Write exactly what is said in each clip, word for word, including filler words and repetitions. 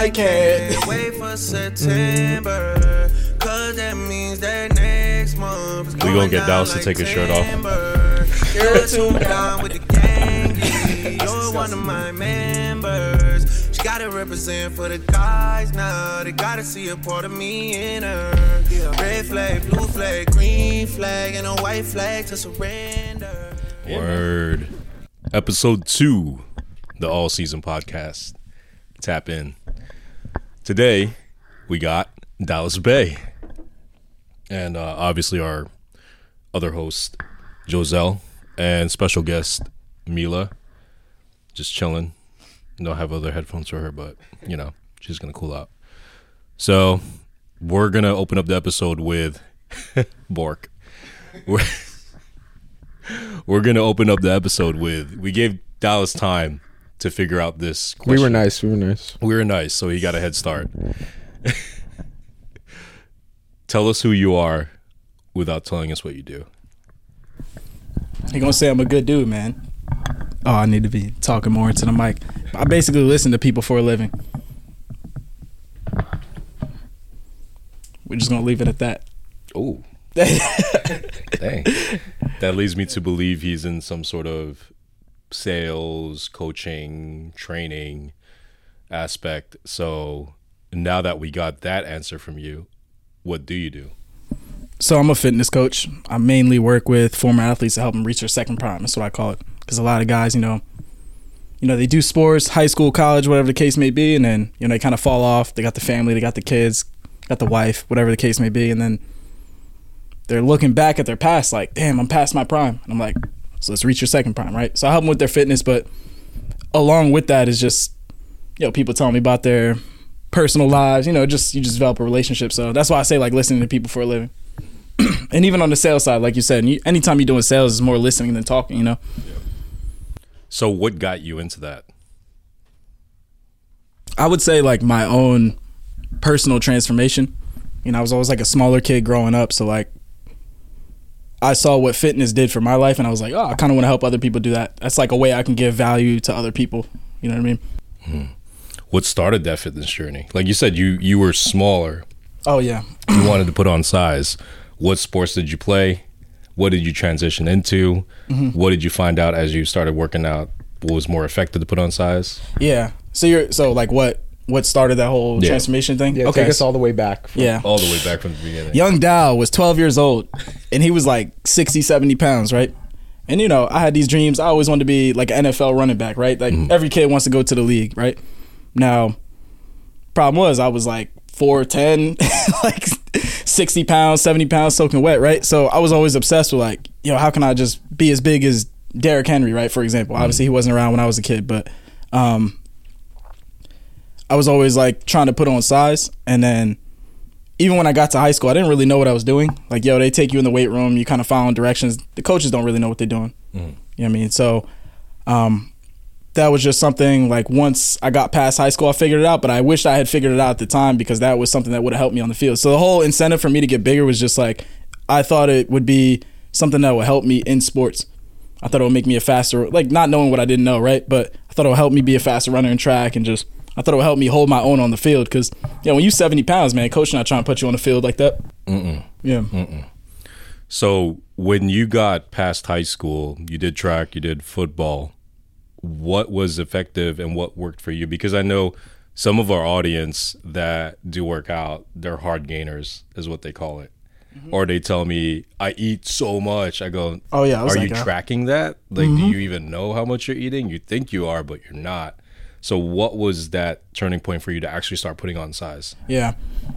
I can't. Can't wait for September, cause that means that next month. We gonna get Dallas like to take his shirt off. You're too down with the gang. You're one of my members. She gotta represent for the guys now. They gotta see a part of me in her. Red flag, blue flag, green flag, and a white flag to surrender. Word. Episode two, the All Season Podcast. Tap in. Today, we got Dallas Bey. And uh, obviously our other host, Joselle, and special guest, Mila. Just chilling. Don't have other headphones for her, but, you know, she's going to cool out. So, we're going to open up the episode with Bork. We're We're going to open up the episode with, we gave Dallas time to figure out this question. We were nice. We were nice. We were nice. So he got a head start. Tell us who you are without telling us what you do. You're going to say I'm a good dude, man. Oh, I need to be talking more into the mic. I basically listen to people for a living. We're just going to leave it at that. Ooh. Dang. That leads me to believe he's in some sort of sales, coaching, training aspect. So now that we got that answer from you, what do you do? So I'm a fitness coach. I mainly work with former athletes to help them reach their second prime. That's what I call it. Because a lot of guys, you know, you know, they do sports, high school, college, whatever the case may be, and then, you know, they kind of fall off. They got the family, they got the kids, got the wife, whatever the case may be, and then they're looking back at their past like, damn, I'm past my prime. And I'm like, so let's reach your second prime, right? So I help them with their fitness, but along with that is just, you know, people telling me about their personal lives, you know, just you just develop a relationship. So that's why I say like listening to people for a living. And even on the sales side, like you said, you, anytime you're doing sales, it's more listening than talking, you know? Yeah. So what got you into that? I would say like my own personal transformation. You know, I was always like a smaller kid growing up, so like, I saw what fitness did for my life, and I was like, oh, I kind of want to help other people do that. That's like a way I can give value to other people. You know what I mean? Hmm. What started that fitness journey? Like you said, you, you were smaller. Oh, yeah. You wanted to put on size. What sports did you play? What did you transition into? Mm-hmm. What did you find out as you started working out? What was more effective to put on size? Yeah. So you're so like what? What started that whole yeah. transformation thing? Yeah, okay. Take us all the way back. From, yeah. All the way back from the beginning. Young Dow was twelve years old, and he was like sixty, seventy pounds, right? And, you know, I had these dreams. I always wanted to be like an N F L running back, right? Like mm. every kid wants to go to the league, right? Now, problem was I was like four ten, like sixty pounds, seventy pounds, soaking wet, right? So I was always obsessed with like, you know, how can I just be as big as Derrick Henry, right? For example, mm. obviously he wasn't around when I was a kid, but... um I was always like trying to put on size. And then even when I got to high school, I didn't really know what I was doing. Like, yo, they take you in the weight room, you kind of following directions. The coaches don't really know what they're doing. Mm-hmm. You know what I mean? So um, that was just something like once I got past high school, I figured it out, but I wished I had figured it out at the time because that was something that would have helped me on the field. So the whole incentive for me to get bigger was just like, I thought it would be something that would help me in sports. I thought it would make me a faster, like not knowing what I didn't know, right? But I thought it would help me be a faster runner in track and just, I thought it would help me hold my own on the field because, you know, when you're seventy pounds, man, coach not trying to put you on the field like that. Mm-mm. Yeah. Mm-mm. So when you got past high school, you did track, you did football. What was effective and what worked for you? Because I know some of our audience that do work out, they're hard gainers is what they call it. Mm-hmm. Or they tell me, I eat so much. I go, oh yeah, I was are like, you oh. tracking that? Like, mm-hmm. do you even know how much you're eating? You think you are, but you're not. So what was that turning point for you to actually start putting on size? Yeah.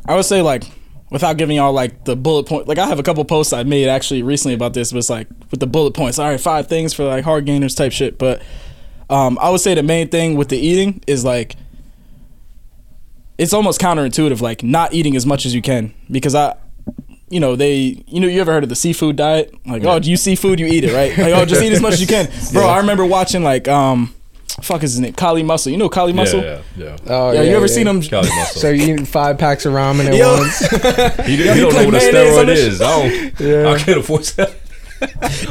I would say like, without giving y'all like the bullet point, like I have a couple posts I made actually recently about this, but it's like with the bullet points, all right, five things for like hard gainers type shit. But um, I would say the main thing with the eating is like, it's almost counterintuitive, like not eating as much as you can because I, you know, they, you know, you ever heard of the seafood diet? Like, yeah. oh, do you see food, you eat it, right? Like, oh, just eat as much as you can. Bro, yeah. I remember watching like, um, fuck is his name? Kali Muscle. You know Kali Muscle? Yeah, yeah, yeah. Oh, yeah, yeah you ever yeah. seen him? Kali Muscle. So you're eating five packs of ramen at once? He, did, he, he don't know what a steroid is. I, don't, yeah. I can't afford that.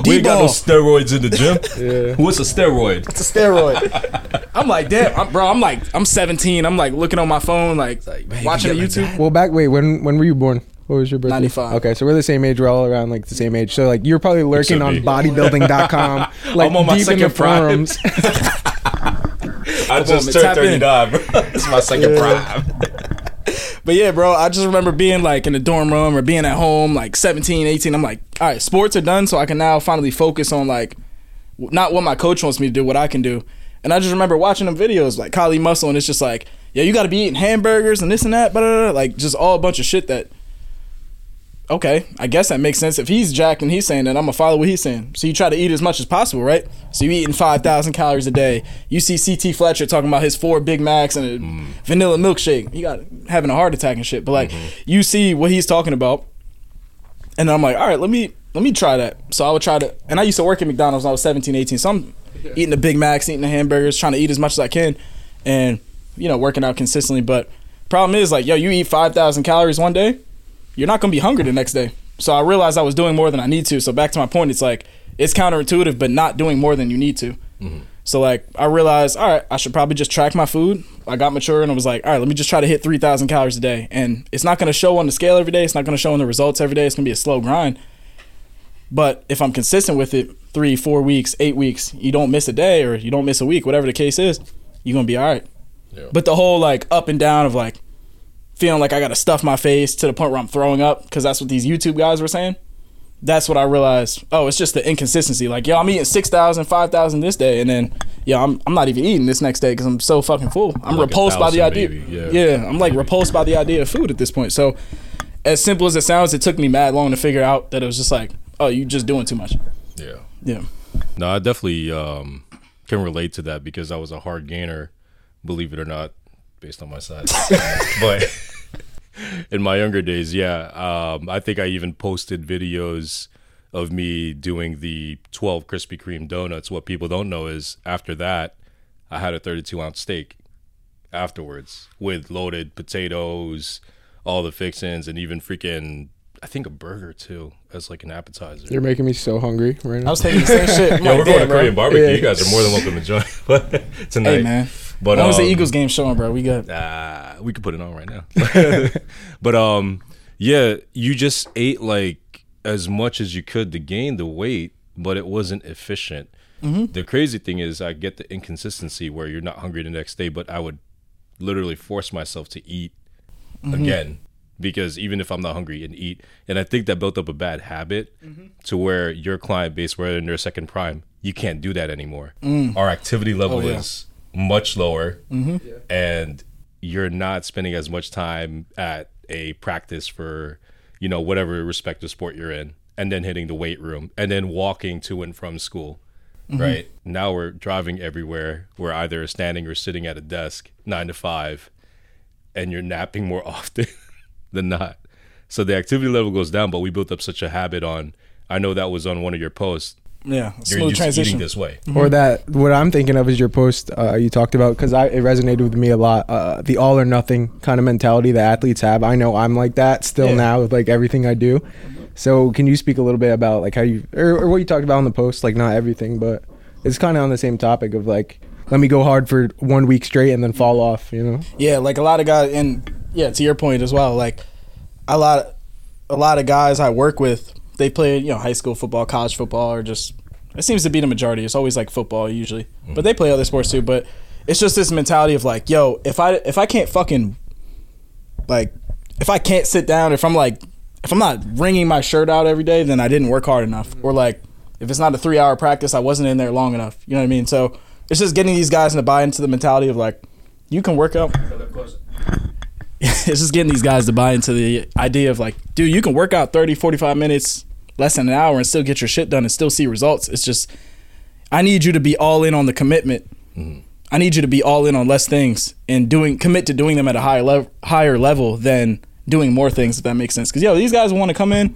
We ain't got no steroids in the gym. Yeah. What's a steroid? It's a steroid. I'm like, damn, I'm, bro. I'm like, I'm seventeen. I'm like looking on my phone, like, like man, watching you YouTube. Like well, back wait, when when were you born? What was your birthday? ninety-five. Okay, so we're the same age. We're all around like the same age. So like you're probably lurking on bodybuilding dot com. Like I'm on my deep second in the forums. I just turned thirty-nine, bro. It's my second yeah. prime. But yeah, bro, I just remember being like in the dorm room or being at home, like seventeen, eighteen. I'm like, all right, sports are done, so I can now finally focus on like, not what my coach wants me to do, what I can do. And I just remember watching them videos like Kali Muscle, and it's just like, yeah, you got to be eating hamburgers and this and that, blah, blah, blah, like just all a bunch of shit that, okay, I guess that makes sense. If he's jacked and he's saying that, I'm going to follow what he's saying. So you try to eat as much as possible, right? So you're eating five thousand calories a day. You see C T. Fletcher talking about his four Big Macs and a mm. vanilla milkshake. He got having a heart attack and shit. But, like, mm-hmm. you see what he's talking about. And I'm like, all right, let me let me try that. So I would try to – and I used to work at McDonald's when I was seventeen, eighteen. So I'm yeah. eating the Big Macs, eating the hamburgers, trying to eat as much as I can and, you know, working out consistently. But problem is, like, yo, you eat five thousand calories one day, you're not going to be hungry the next day. So I realized I was doing more than I need to. So back to my point, it's like, it's counterintuitive, but not doing more than you need to. Mm-hmm. So like, I realized, all right, I should probably just track my food. I got mature and I was like, all right, let me just try to hit three thousand calories a day. And it's not going to show on the scale every day. It's not going to show on the results every day. It's going to be a slow grind. But if I'm consistent with it, three, four weeks, eight weeks, you don't miss a day or you don't miss a week, whatever the case is, you're going to be all right. Yeah. But the whole like up and down of like, feeling like I gotta stuff my face to the point where I'm throwing up because that's what these YouTube guys were saying. That's what I realized. Oh, it's just the inconsistency. Like, yo, I'm eating six thousand, five thousand this day, and then, yo, I'm I'm not even eating this next day because I'm so fucking full. I'm like repulsed thousand, by the idea. Maybe. Yeah, yeah maybe. I'm like repulsed by the idea of food at this point. So, as simple as it sounds, it took me mad long to figure out that it was just like, oh, you just doing too much. Yeah. Yeah. No, I definitely um, can relate to that because I was a hard gainer, believe it or not, based on my size. But in my younger days, yeah, um, I think I even posted videos of me doing the twelve Krispy Kreme donuts. What people don't know is after that, I had a thirty-two ounce steak afterwards with loaded potatoes, all the fixings, and even freaking, I think, a burger too as like an appetizer. You're making me so hungry right now. I was taking the same shit. Yeah, we're going to Korean barbecue. Yeah. You guys are more than welcome to join tonight. Hey, man. But when um, was the Eagles game showing, bro? We good. Uh, we could put it on right now. But um, yeah, you just ate like as much as you could to gain the weight, but it wasn't efficient. Mm-hmm. The crazy thing is I get the inconsistency where you're not hungry the next day, but I would literally force myself to eat mm-hmm. again because even if I'm not hungry and eat, and I think that built up a bad habit mm-hmm. to where your client base, where they're in their second prime, you can't do that anymore. Mm. Our activity level oh, yeah. is... much lower mm-hmm. yeah. and you're not spending as much time at a practice for, you know, whatever respective sport you're in, and then hitting the weight room and then walking to and from school. Mm-hmm. Right now we're driving everywhere. We're either standing or sitting at a desk nine to five, and you're napping more often than not. So the activity level goes down, but we built up such a habit on, I know that was on one of your posts. Yeah, you're smooth used transition. To eating this way, mm-hmm. or that. What I'm thinking of is your post uh, you talked about because I it resonated with me a lot. Uh, the all or nothing kind of mentality that athletes have. I know I'm like that still yeah. now with like everything I do. So can you speak a little bit about like how you or, or what you talked about on the post? Like not everything, but it's kind of on the same topic of like let me go hard for one week straight and then fall off. You know? Yeah, like a lot of guys, and yeah, to your point as well. Like a lot, a lot of guys I work with. They play, you know, high school football, college football, or just it seems to be the majority. It's always like football usually, mm. but they play other sports too. But it's just this mentality of like, yo, if I if I can't fucking like if I can't sit down, if I'm like if I'm not wringing my shirt out every day, then I didn't work hard enough. Or like if it's not a three hour practice, I wasn't in there long enough. You know what I mean? So it's just getting these guys to buy into the mentality of like you can work out. It's just getting these guys to buy into the idea of like, dude, you can work out thirty, forty-five minutes, less than an hour, and still get your shit done and still see results. It's just, I need you to be all in on the commitment. Mm-hmm. I need you to be all in on less things and doing commit to doing them at a higher, le- higher level than doing more things, if that makes sense. Because, yo, these guys want to come in,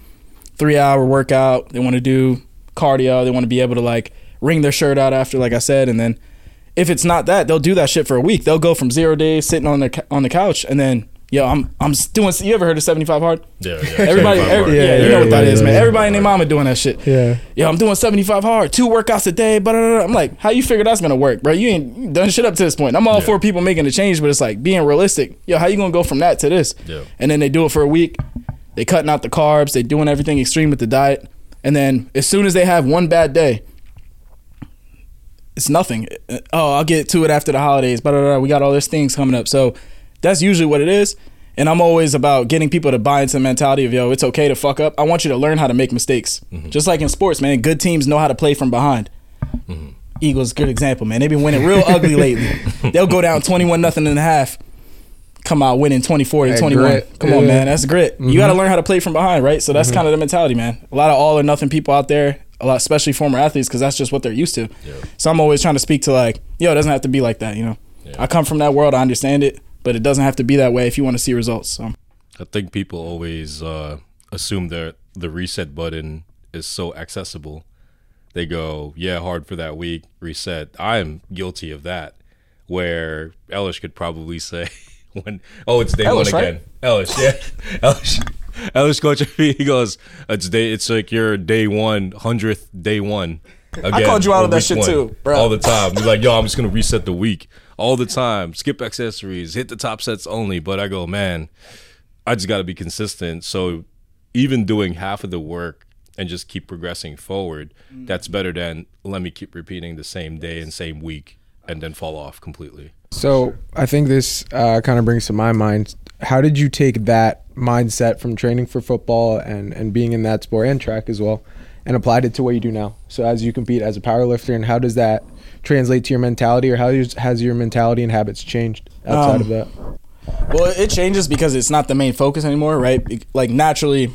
three-hour workout. They want to do cardio. They want to be able to, like, wring their shirt out after, like I said, and then if it's not that, they'll do that shit for a week. They'll go from zero days sitting on the on the couch and then yo, I'm I'm doing. You ever heard of seventy-five hard? Yeah, yeah. Everybody, every, yeah, yeah, yeah, you know what that yeah, is, yeah, man. Yeah, everybody and their mama doing that shit. Yeah. Yo, I'm doing seventy-five hard, two workouts a day. But I'm like, how you figure that's gonna work, bro? You ain't done shit up to this point. I'm all yeah. for people making a change, but it's like being realistic. Yo, how you gonna go from that to this? Yeah. And then they do it for a week. They cutting out the carbs. They doing everything extreme with the diet. And then as soon as they have one bad day, it's nothing. Oh, I'll get to it after the holidays. Blah, blah, blah. We got all these things coming up. So that's usually what it is. And I'm always about getting people to buy into the mentality of, yo, it's okay to fuck up. I want you to learn how to make mistakes. Mm-hmm. Just like in sports, man, good teams know how to play from behind. Mm-hmm. Eagles, good example, man. They've been winning real ugly lately. They'll go down twenty-one nothing in the half, come out winning twenty-four to twenty-one. Grit. Come yeah. on, man. That's grit. Mm-hmm. You got to learn how to play from behind, right? So that's mm-hmm. kind of the mentality, man. A lot of all or nothing people out there, a lot, especially former athletes, because that's just what they're used to. Yeah. So I'm always trying to speak to like, yo, it doesn't have to be like that, you know? Yeah. I come from that world. I understand it. But it doesn't have to be that way if you want to see results. So. I think people always uh, assume that the reset button is so accessible. They go, yeah, hard for that week, reset. I'm guilty of that, where Elish could probably say, when oh, it's day Elish, one again. Right? Elish, yeah. Elish, Elish coach, he goes, it's day. It's like your day one, hundredth day one. Again, I called you out of that shit one, too, bro. All the time. He's like, yo, I'm just going to reset the week. All the time, skip accessories, hit the top sets only. But I go, man, I just got to be consistent. So even doing half of the work and just keep progressing forward, mm. that's better than let me keep repeating the same day and same week and then fall off completely. So I think this uh, kind of brings to my mind, how did you take that mindset from training for football and, and being in that sport and track as well and applied it to what you do now? So as you compete as a powerlifter, and how does that translate to your mentality, or how has your mentality and habits changed outside um, of that? Well, it changes because it's not the main focus anymore, right? It, like naturally,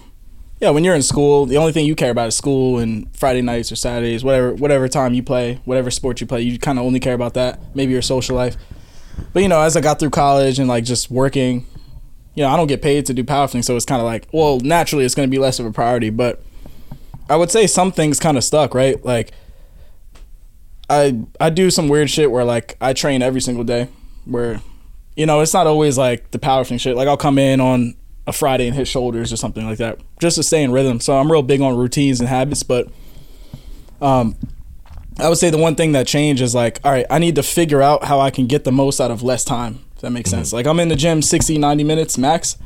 yeah, when you're in school, the only thing you care about is school and Friday nights or Saturdays, whatever whatever time you play, whatever sport you play, you kind of only care about that, maybe your social life. But, you know, as I got through college and like just working, you know, I don't get paid to do powerlifting, so it's kind of like, well, naturally it's going to be less of a priority. But I would say some things kind of stuck, right? Like, I, I do some weird shit where like I train every single day where, you know, it's not always like the powerlifting shit. Like I'll come in on a Friday and hit shoulders or something like that just to stay in rhythm. So I'm real big on routines and habits, but um, I would say the one thing that changed is like, all right, I need to figure out how I can get the most out of less time, if that makes mm-hmm. sense. Like I'm in the gym sixty, ninety minutes max,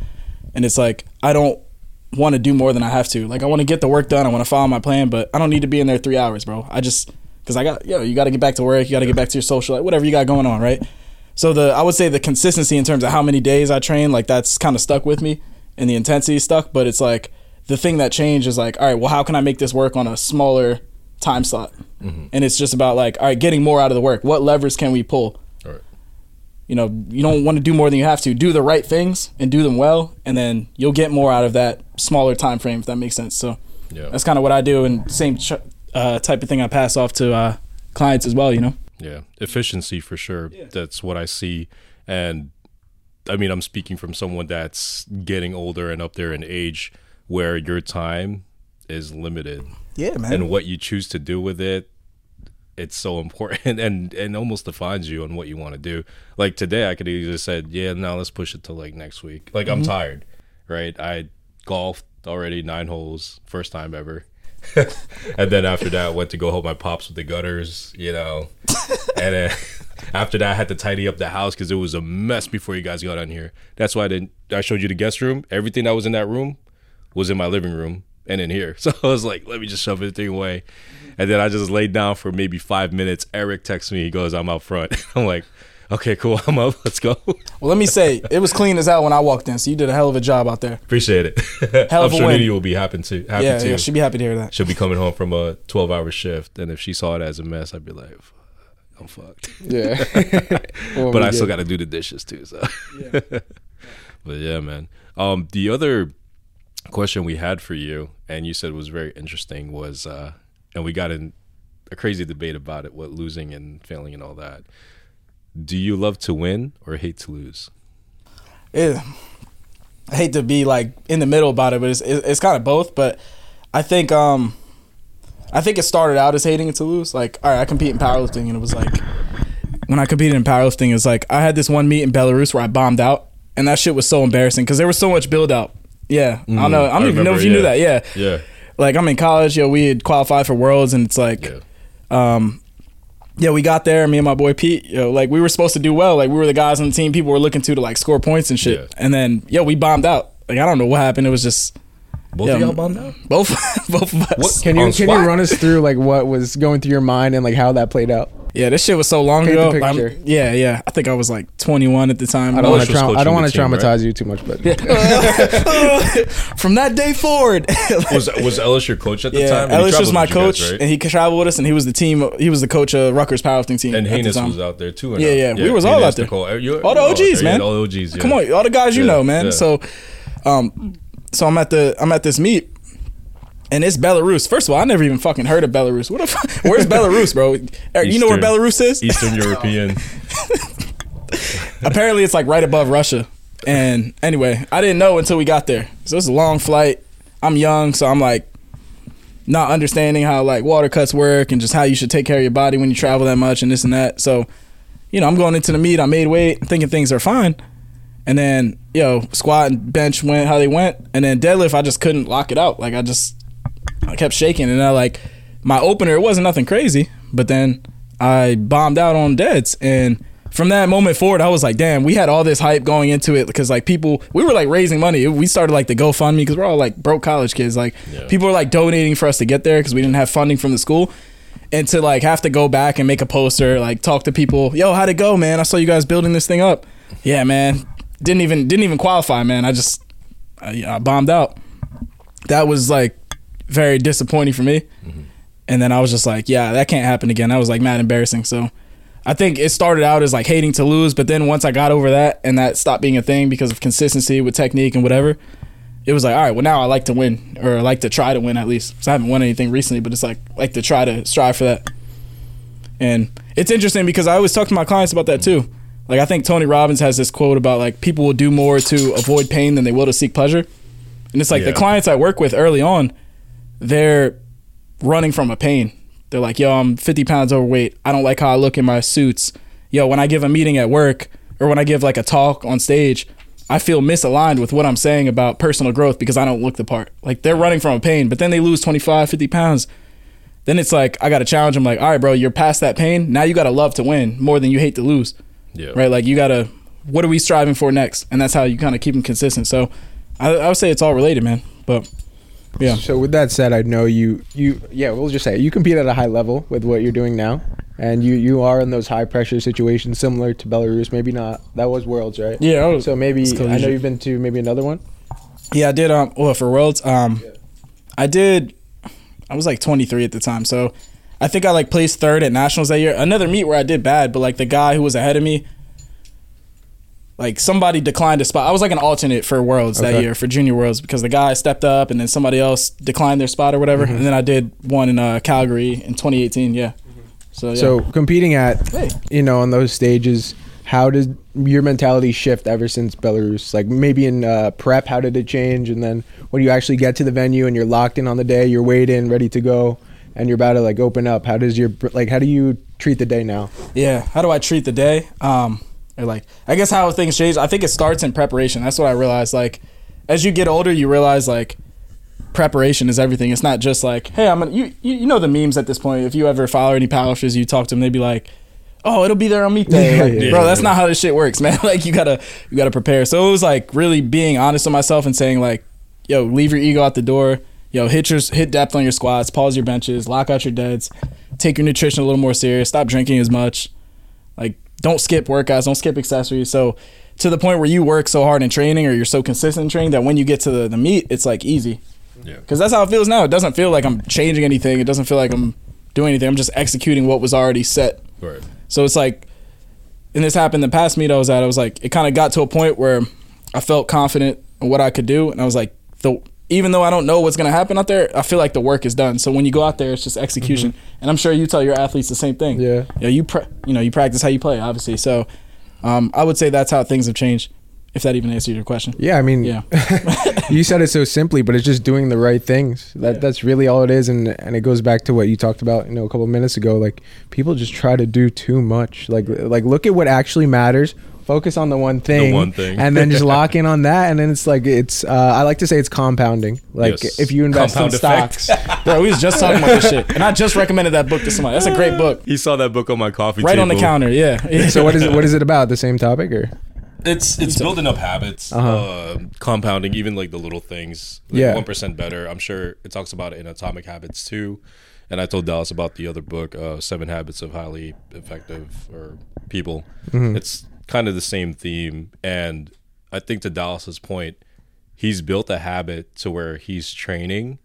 and it's like I don't want to do more than I have to. Like I want to get the work done. I want to follow my plan, but I don't need to be in there three hours, bro. I just... Because I got, yo, you got to get back to work. You got to get back to your social life, whatever you got going on, right? So the, I would say the consistency in terms of how many days I train, like that's kind of stuck with me, and the intensity stuck. But it's like the thing that changed is like, all right, well, how can I make this work on a smaller time slot? Mm-hmm. And it's just about like, all right, getting more out of the work. What levers can we pull? All right. You know, you don't want to do more than you have to. Do the right things and do them well, and then you'll get more out of that smaller time frame, if that makes sense. So yeah. that's kind of what I do, and same. Ch- Uh, type of thing I pass off to uh, clients as well, you know? Yeah, efficiency for sure. Yeah. That's what I see. And I mean, I'm speaking from someone that's getting older and up there in age where your time is limited. Yeah, man. And what you choose to do with it, it's so important and, and almost defines you on what you want to do. Like today, I could have just said, yeah, no, let's push it to like next week. Like mm-hmm. I'm tired, right? I golfed already nine holes, first time ever. And then after that, I went to go help my pops with the gutters, you know. And then after that, I had to tidy up the house because it was a mess before you guys got on here. That's why I didn't. I showed you the guest room. Everything that was in that room was in my living room and in here. So I was like, let me just shove everything away. And then I just laid down for maybe five minutes. Eric texts me. He goes, I'm out front. I'm like, okay, cool. I'm up. Let's go. Well, let me say, it was clean as hell when I walked in, so you did a hell of a job out there. Appreciate it. Hell of I'm a sure Nini will be happy to. Happy yeah, to. Yeah, she'll be happy to hear that. She'll be coming home from a twelve-hour shift, and if she saw it as a mess, I'd be like, I'm fucked. Yeah. Well, but I did. Still got to do the dishes, too. So. Yeah. But, yeah, man. Um, the other question we had for you, and you said was very interesting, was, uh, and we got in a crazy debate about it, what losing and failing and all that. Do you love to win or hate to lose? Yeah, I hate to be like in the middle about it, but it's it's kind of both. But I think um, I think it started out as hating to lose. Like, all right, I compete in powerlifting, and it was like when I competed in powerlifting, it was like I had this one meet in Belarus where I bombed out, And that shit was so embarrassing because there was so much build up. Yeah. Mm, I don't know. I don't I even remember, know if you yeah. knew that. Yeah. Yeah. Like, I'm in college. Yo, we had qualified for Worlds, and it's like, yeah. um, yeah, we got there. Me and my boy Pete, yo, like, we were supposed to do well. Like, we were the guys on the team people were looking to to like score points and shit. Yeah. And then, yo, we bombed out. Like, I don't know what happened. It was just. Both yeah, of y'all bombed out? Both, both of us. What, can you can you run us through like what was going through your mind and like how that played out? Yeah, this shit was so long Paint ago. The picture. Yeah, yeah. I think I was like twenty-one at the time. I don't want to tra- I don't want to traumatize right? you too much, but yeah. From that day forward, like, was was Ellis your coach at the yeah, time? Yeah, Ellis was my coach, guys, right? And he could travel with us, and he was the team. He was the coach of Rutgers powerlifting team. And Haynes was out there too. Yeah, yeah, yeah. We was all out there. All the O Gs, man. All the O Gs. Come on, all the guys you know, man. So, um. So I'm at the I'm at this meet, and it's Belarus. First of all, I never even fucking heard of Belarus. What the fuck? Where's Belarus, bro? Eric, Eastern, you know where Belarus is? Eastern European. Apparently, it's like right above Russia. And anyway, I didn't know until we got there. So it's a long flight. I'm young, so I'm like not understanding how like water cuts work and just how you should take care of your body when you travel that much and this and that. So, you know, I'm going into the meet. I made weight, thinking things are fine. And then, yo, squat and bench went how they went. And then deadlift, I just couldn't lock it out. Like, I just I kept shaking. And I, like, my opener, it wasn't nothing crazy. But then I bombed out on deads. And from that moment forward, I was like, damn, we had all this hype going into it. Because, like, people, we were, like, raising money. We started, like, the GoFundMe because we're all, like, broke college kids. Like, yeah. people were, like, donating for us to get there because we didn't have funding from the school. And to, like, have to go back and make a poster, like, talk to people. Yo, how'd it go, man? I saw you guys building this thing up. Yeah, man. Didn't even didn't even qualify, man. I just I, I bombed out. That was like very disappointing for me. Mm-hmm. And then I was just like, yeah, that can't happen again. That was like mad embarrassing. So I think it started out as like hating to lose, but then once I got over that and that stopped being a thing because of consistency with technique and whatever, it was like, all right, well now I like to win, or I like to try to win at least. Because I haven't won anything recently, but it's like like to try to strive for that. And it's interesting because I always talk to my clients about that too. Like, I think Tony Robbins has this quote about, like, people will do more to avoid pain than they will to seek pleasure. And it's like yeah. the clients I work with early on, they're running from a pain. They're like, yo, I'm fifty pounds overweight. I don't like how I look in my suits. Yo, when I give a meeting at work or when I give, like, a talk on stage, I feel misaligned with what I'm saying about personal growth because I don't look the part. Like, they're running from a pain, but then they lose twenty-five, fifty pounds. Then it's like, I got to challenge them, like, all right, bro, you're past that pain. Now you got to love to win more than you hate to lose. Yeah. Right, like you gotta, what are we striving for next? And that's how you kind of keep them consistent. So I, I would say it's all related, man. But yeah. So with that said, I know you you yeah we'll just say you compete at a high level with what you're doing now, and you you are in those high pressure situations similar to Belarus. Maybe not, that was Worlds, right? Yeah. Was, so maybe I know you've been to maybe another one. Yeah, I did. Um, well, for Worlds, um, yeah. I did. I was like twenty-three at the time, so. I think I like placed third at nationals that year. Another meet where I did bad, but like the guy who was ahead of me, like somebody declined a spot. I was like an alternate for Worlds okay. that year for Junior Worlds because the guy stepped up and then somebody else declined their spot or whatever. Mm-hmm. And then I did one in uh, Calgary in twenty eighteen. Yeah. Mm-hmm. So yeah. So competing at hey. you know on those stages, how did your mentality shift ever since Belarus? Like maybe in uh, prep, how did it change? And then when you actually get to the venue and you're locked in on the day, you're weighed in, ready to go. And you're about to like open up. How does your like? How do you treat the day now? Yeah. How do I treat the day? Um, or like I guess how things change. I think it starts in preparation. That's what I realized. Like, as you get older, you realize like preparation is everything. It's not just like, hey, I'm gonna. You you, you know the memes at this point. If you ever follow any powerlifters, you talk to them, they'd be like, oh, it'll be there on meet day. Like, yeah, bro, that's yeah. not how this shit works, man. Like you gotta you gotta prepare. So it was like really being honest with myself and saying like, yo, leave your ego out the door. Yo, hit your hit depth on your squats, pause your benches, lock out your deads, take your nutrition a little more serious, stop drinking as much. Like, don't skip workouts, don't skip accessories. So, to the point where you work so hard in training or you're so consistent in training that when you get to the, the meet, it's like easy. Yeah. Because that's how it feels now. It doesn't feel like I'm changing anything. It doesn't feel like I'm doing anything. I'm just executing what was already set. Right. So, it's like, and this happened the past meet I was at, I was like, it kind of got to a point where I felt confident in what I could do. And I was like, the even though I don't know what's going to happen out there, I feel like the work is done. So when you go out there, it's just execution. Mm-hmm. And I'm sure you tell your athletes the same thing. Yeah. You know, you, pra- you, know, you practice how you play, obviously. So um, I would say that's how things have changed, if that even answers your question. Yeah, I mean, yeah. You said it so simply, but it's just doing the right things. That yeah. That's really all it is. And, and it goes back to what you talked about, you know, a couple of minutes ago. Like, people just try to do too much. Like, like look at what actually matters. focus on the one thing, the one thing. And then just lock in on that. And then it's like, it's, uh, I like to say it's compounding. Like yes. if you invest Compound in stocks. Bro, we was just talking about this shit. And I just recommended that book to somebody. That's a great book. He saw that book on my coffee right table. Right on the counter. Yeah. So what is it? What is it about? The same topic or? It's it's building up habits, uh-huh. uh, compounding, even like the little things. Like yeah. one percent better. I'm sure it talks about it in Atomic Habits too. And I told Dallas about the other book, uh, Seven Habits of Highly Effective or People. Mm-hmm. It's kind of the same theme. And I think to Dallas's point, he's built a habit to where he's training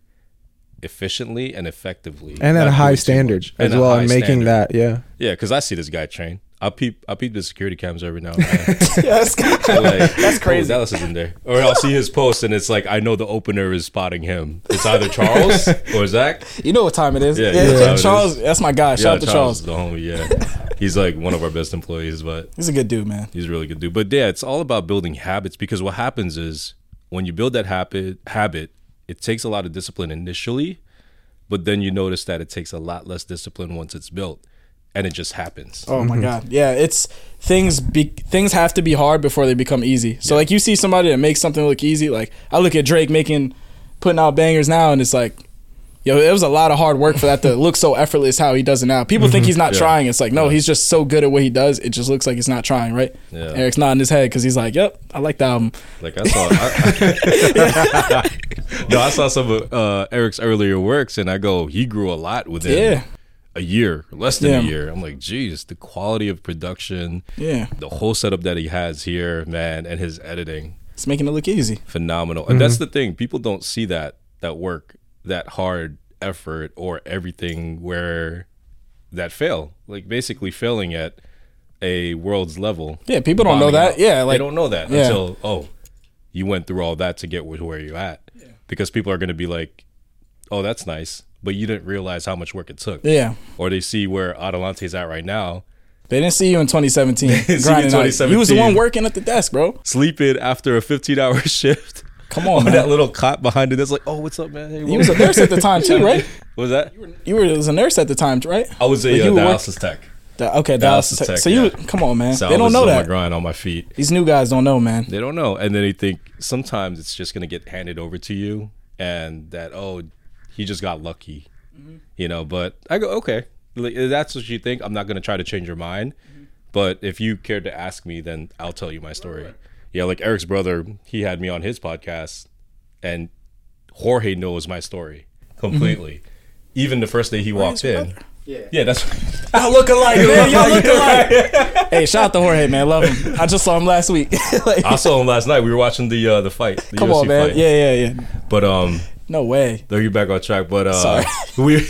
efficiently and effectively. And at a high standard as well. And making that, yeah. Yeah, because I see this guy train. I peep, I peep the security cams every now and then. Yes. So like, that's crazy. Oh, Dallas is in there. Or I'll see his post and it's like, I know the opener is spotting him. It's either Charles or Zach. You know what time it is. Yeah, yeah, yeah. Charles, is. That's my guy. Shout yeah, out to Charles. Charles is the homie, yeah. He's like one of our best employees, but he's a good dude, man. He's a really good dude. But yeah, it's all about building habits, because what happens is when you build that habit, habit, it takes a lot of discipline initially, but then you notice that it takes a lot less discipline once it's built. And it just happens. Oh my God. Yeah, it's things be, things have to be hard before they become easy. So yeah. like you see somebody that makes something look easy. Like I look at Drake making, putting out bangers now, and it's like, yo, it was a lot of hard work for that to look so effortless how he does it now. People think he's not yeah. trying. It's like, no, yeah. he's just so good at what he does. It just looks like he's not trying, right? Yeah. Eric's nodding his head because he's like, yep, I like the album. Like I saw, I, I, no, I saw some of uh, Eric's earlier works, and I go, he grew a lot within. Yeah. A year, less than yeah. a year. I'm like, geez, the quality of production, yeah, the whole setup that he has here, man, and his editing. It's making it look easy. Phenomenal. Mm-hmm. And that's the thing. People don't see that, that work, that hard effort or everything where that fail. Like basically failing at a world's level. Yeah, people don't know that. Out. Yeah, like they don't know that yeah. until, oh, you went through all that to get where you're at. Yeah. Because people are going to be like, oh, that's nice. But you didn't realize how much work it took. Yeah. Or they see where Adelante's at right now. They didn't see you in twenty seventeen. They didn't see you in twenty seventeen. You was the one working at the desk, bro. Sleeping after a fifteen-hour shift. Come on, oh, that little cop behind it that's like, oh, what's up, man? Hey, what you was, was a nurse at the time, too, right? What was that? You were, you were was a nurse at the time, right? I was a uh, dialysis tech. Da- okay, dialysis tech. tech. So you, yeah. come on, man. So they don't know that. I was on my grind, on my feet. These new guys don't know, man. They don't know. And then they think sometimes it's just going to get handed over to you and that, oh, he just got lucky, mm-hmm. you know, but I go, okay, that's what you think. I'm not going to try to change your mind. Mm-hmm. But if you cared to ask me, then I'll tell you my story. Right. Yeah. Like Eric's brother, he had me on his podcast and Jorge knows my story completely. Mm-hmm. Even the first day he walked in. Brother? Yeah. Yeah. That's y'all look alike, man. Y'all look alike. Hey, shout out to Jorge, man. Love him. I just saw him last week. like, I saw him last night. We were watching the, uh, the fight. The come U F C on, man. Fight. Yeah. Yeah. Yeah. But, um, no way. Throw you back on track, but uh, sorry. we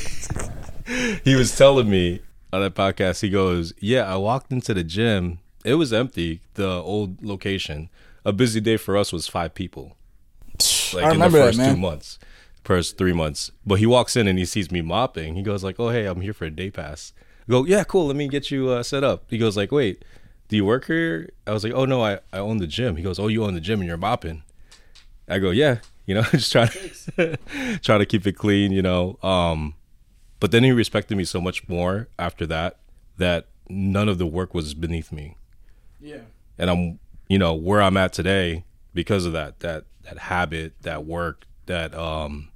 he was telling me on that podcast. He goes, "Yeah, I walked into the gym. It was empty. The old location. A busy day for us was five people. Like I in remember the first that, man. two months, first three months. But he walks in and he sees me mopping. He goes like, "Oh hey, I'm here for a day pass." I go, "Yeah, cool. Let me get you uh, set up." He goes like, "Wait, do you work here?" I was like, "Oh no, I, I own the gym." He goes, "Oh, you own the gym and you're mopping." I go, "Yeah." You know, just trying to try to keep it clean, you know. Um, but then he respected me so much more after that, that none of the work was beneath me. Yeah. And I'm, you know, where I'm at today because of that, that, that habit, that work, that, um,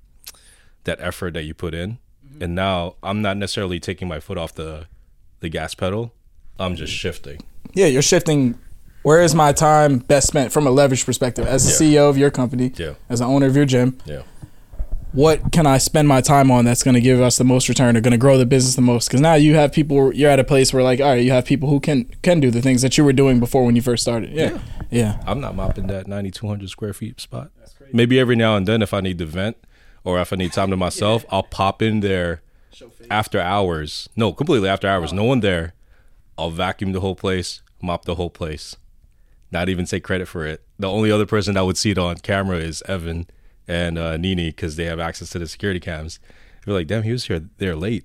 that effort that you put in. Mm-hmm. And now I'm not necessarily taking my foot off the, the gas pedal. I'm just shifting. Yeah. You're shifting. Where is my time best spent from a leverage perspective as the yeah. C E O of your company, yeah. as the owner of your gym? Yeah. What can I spend my time on that's going to give us the most return or going to grow the business the most? Because now you have people, you're at a place where like, all right, you have people who can can do the things that you were doing before when you first started. Yeah. Yeah. yeah. I'm not mopping that ninety-two hundred square feet spot. That's crazy. Maybe every now and then if I need to vent or if I need time to myself, yeah. I'll pop in there after hours. No, completely after hours. Wow. No one there. I'll vacuum the whole place, mop the whole place. Not even take credit for it. The only other person that would see it on camera is Evan and uh, Nini because they have access to the security cams. They're like, damn, he was here there late.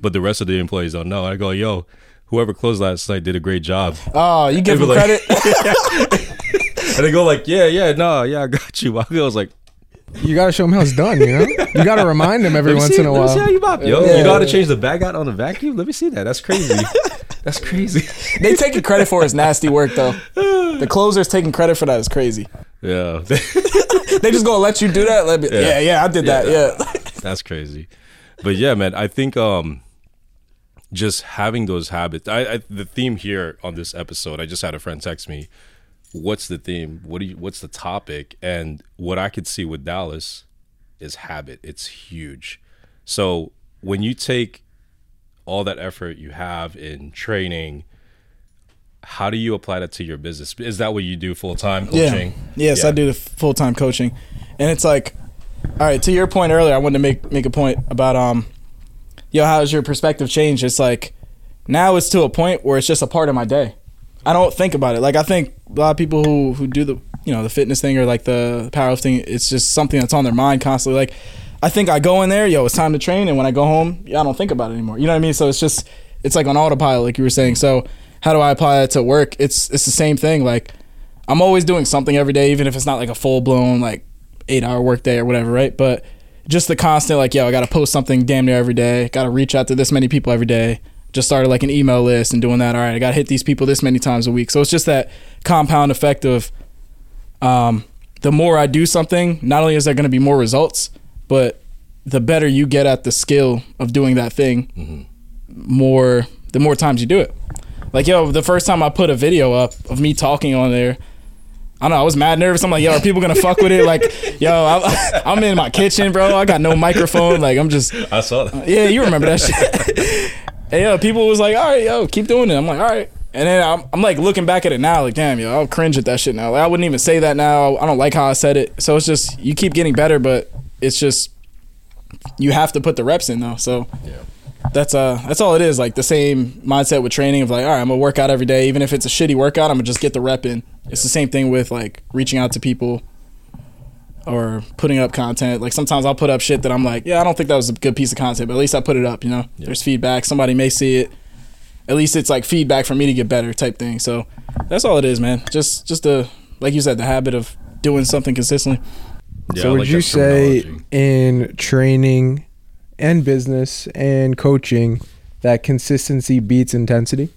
But the rest of the employees don't know. I go, yo, whoever closed last night did a great job. Oh, you give them like, credit? And they go like, yeah, yeah, no, yeah, I got you. I was like. You got to show them how it's done, you know? You got to remind them every once see, in a let while. Let me see how you bop, yo. Yeah. You know how to change the bag out on the vacuum? Let me see that. That's crazy. That's crazy. They taking credit for his nasty work, though. The closer's taking credit for that is crazy. Yeah. They just gonna let you do that? Let me, yeah. yeah, yeah, I did yeah, that, yeah. yeah. That's crazy. But yeah, man, I think um, just having those habits, I, I the theme here on this episode, I just had a friend text me, what's the theme? What do you, what's the topic? And what I could see with Dallas is habit. It's huge. So when you take all that effort you have in training, how do you apply that to your business? Is that what you do full-time coaching? Yeah. Yes, yeah. I do the full-time coaching. And it's like, all right, to your point earlier, I wanted to make, make a point about, um, yo, how has your perspective changed? It's like, now it's to a point where it's just a part of my day. I don't think about it. Like, I think a lot of people who, who do the, you know, the fitness thing or like the powerlifting, it's just something that's on their mind constantly. Like, I think I go in there, yo, it's time to train. And when I go home, yeah, I don't think about it anymore. You know what I mean? So it's just, it's like on autopilot, like you were saying. So how do I apply that to work? It's it's the same thing. Like, I'm always doing something every day, even if it's not like a full blown, like eight hour work day or whatever, right? But just the constant, like, yo, I got to post something damn near every day. Got to reach out to this many people every day. Just started like an email list and doing that. All right, I got to hit these people this many times a week. So it's just that compound effect of um, the more I do something, not only is there going to be more results, but the better you get at the skill of doing that thing, mm-hmm. more the more times you do it. Like, yo, the first time I put a video up of me talking on there, I don't know, I was mad nervous. I'm like, yo, are people going to fuck with it? Like, yo, I'm, I'm in my kitchen, bro. I got no microphone. Like, I'm just... I saw that. Yeah, you remember that shit. And, yo, people was like, all right, yo, keep doing it. I'm like, all right. And then I'm, I'm like, looking back at it now, like, damn, yo, I'll cringe at that shit now. Like, I wouldn't even say that now. I don't like how I said it. So it's just, you keep getting better, but it's just, you have to put the reps in, though. So yeah. that's uh, that's all it is. Like, the same mindset with training of like, all right, I'm going to work out every day. Even if it's a shitty workout, I'm going to just get the rep in. Yeah. It's the same thing with, like, reaching out to people or putting up content. Like, sometimes I'll put up shit that I'm like, yeah, I don't think that was a good piece of content, but at least I put it up, you know? Yeah. There's feedback. Somebody may see it. At least it's, like, feedback for me to get better type thing. So that's all it is, man. Just, just the, like you said, the habit of doing something consistently. Yeah, so would like you say in training and business and coaching that consistency beats intensity?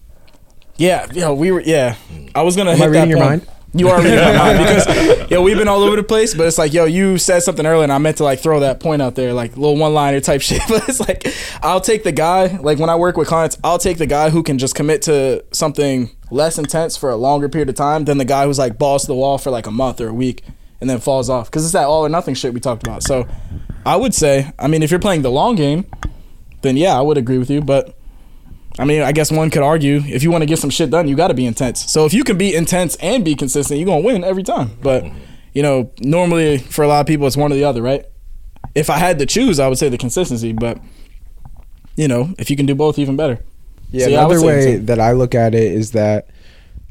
Yeah, yeah, we were. Yeah, I was gonna. Am hit I reading that your point. Mind? You are reading my mind because yo, we've been all over the place. But it's like, yo, you said something earlier, and I meant to like throw that point out there, like little one-liner type shit. But it's like, I'll take the guy. Like when I work with clients, I'll take the guy who can just commit to something less intense for a longer period of time than the guy who's like balls to the wall for like a month or a week and then falls off because it's that all or nothing shit we talked about. So I would say, I mean, if you're playing the long game, then yeah, I would agree with you, but. I mean, I guess one could argue if you want to get some shit done, you got to be intense. So if you can be intense and be consistent, you're going to win every time. But, you know, normally for a lot of people, it's one or the other, right? If I had to choose, I would say the consistency. But, you know, if you can do both, even better. Yeah, so, yeah another way intense. That I look at it is that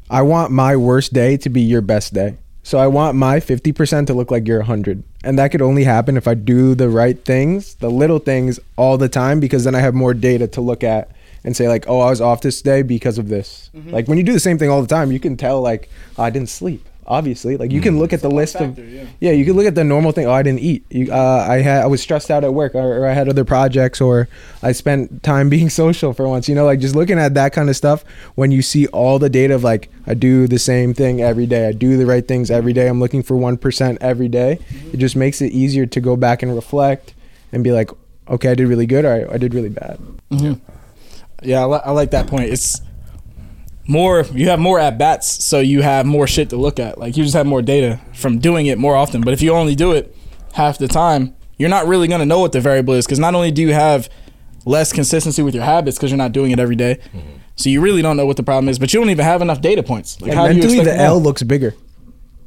I want my worst day to be your best day. So I want my fifty percent to look like your one hundred. And that could only happen if I do the right things, the little things all the time, because then I have more data to look at. And say like, oh, I was off this day because of this. Mm-hmm. Like when you do the same thing all the time, you can tell like, oh, I didn't sleep, obviously. Like you mm-hmm. can look at the list factor, of, yeah. yeah, you can look at the normal thing. Oh, I didn't eat. You, uh, I had, I was stressed out at work or, or I had other projects or I spent time being social for once. You know, like just looking at that kind of stuff when you see all the data of like, I do the same thing every day. I do the right things every day. I'm looking for one percent every day. Mm-hmm. It just makes it easier to go back and reflect and be like, okay, I did really good or I, I did really bad. Mm-hmm. Yeah, I, li- I like that point. It's more, you have more at-bats, so you have more shit to look at. Like, you just have more data from doing it more often. But if you only do it half the time, you're not really going to know what the variable is because not only do you have less consistency with your habits because you're not doing it every day, mm-hmm. so you really don't know what the problem is, but you don't even have enough data points. Like, and how mentally, do you the L looks bigger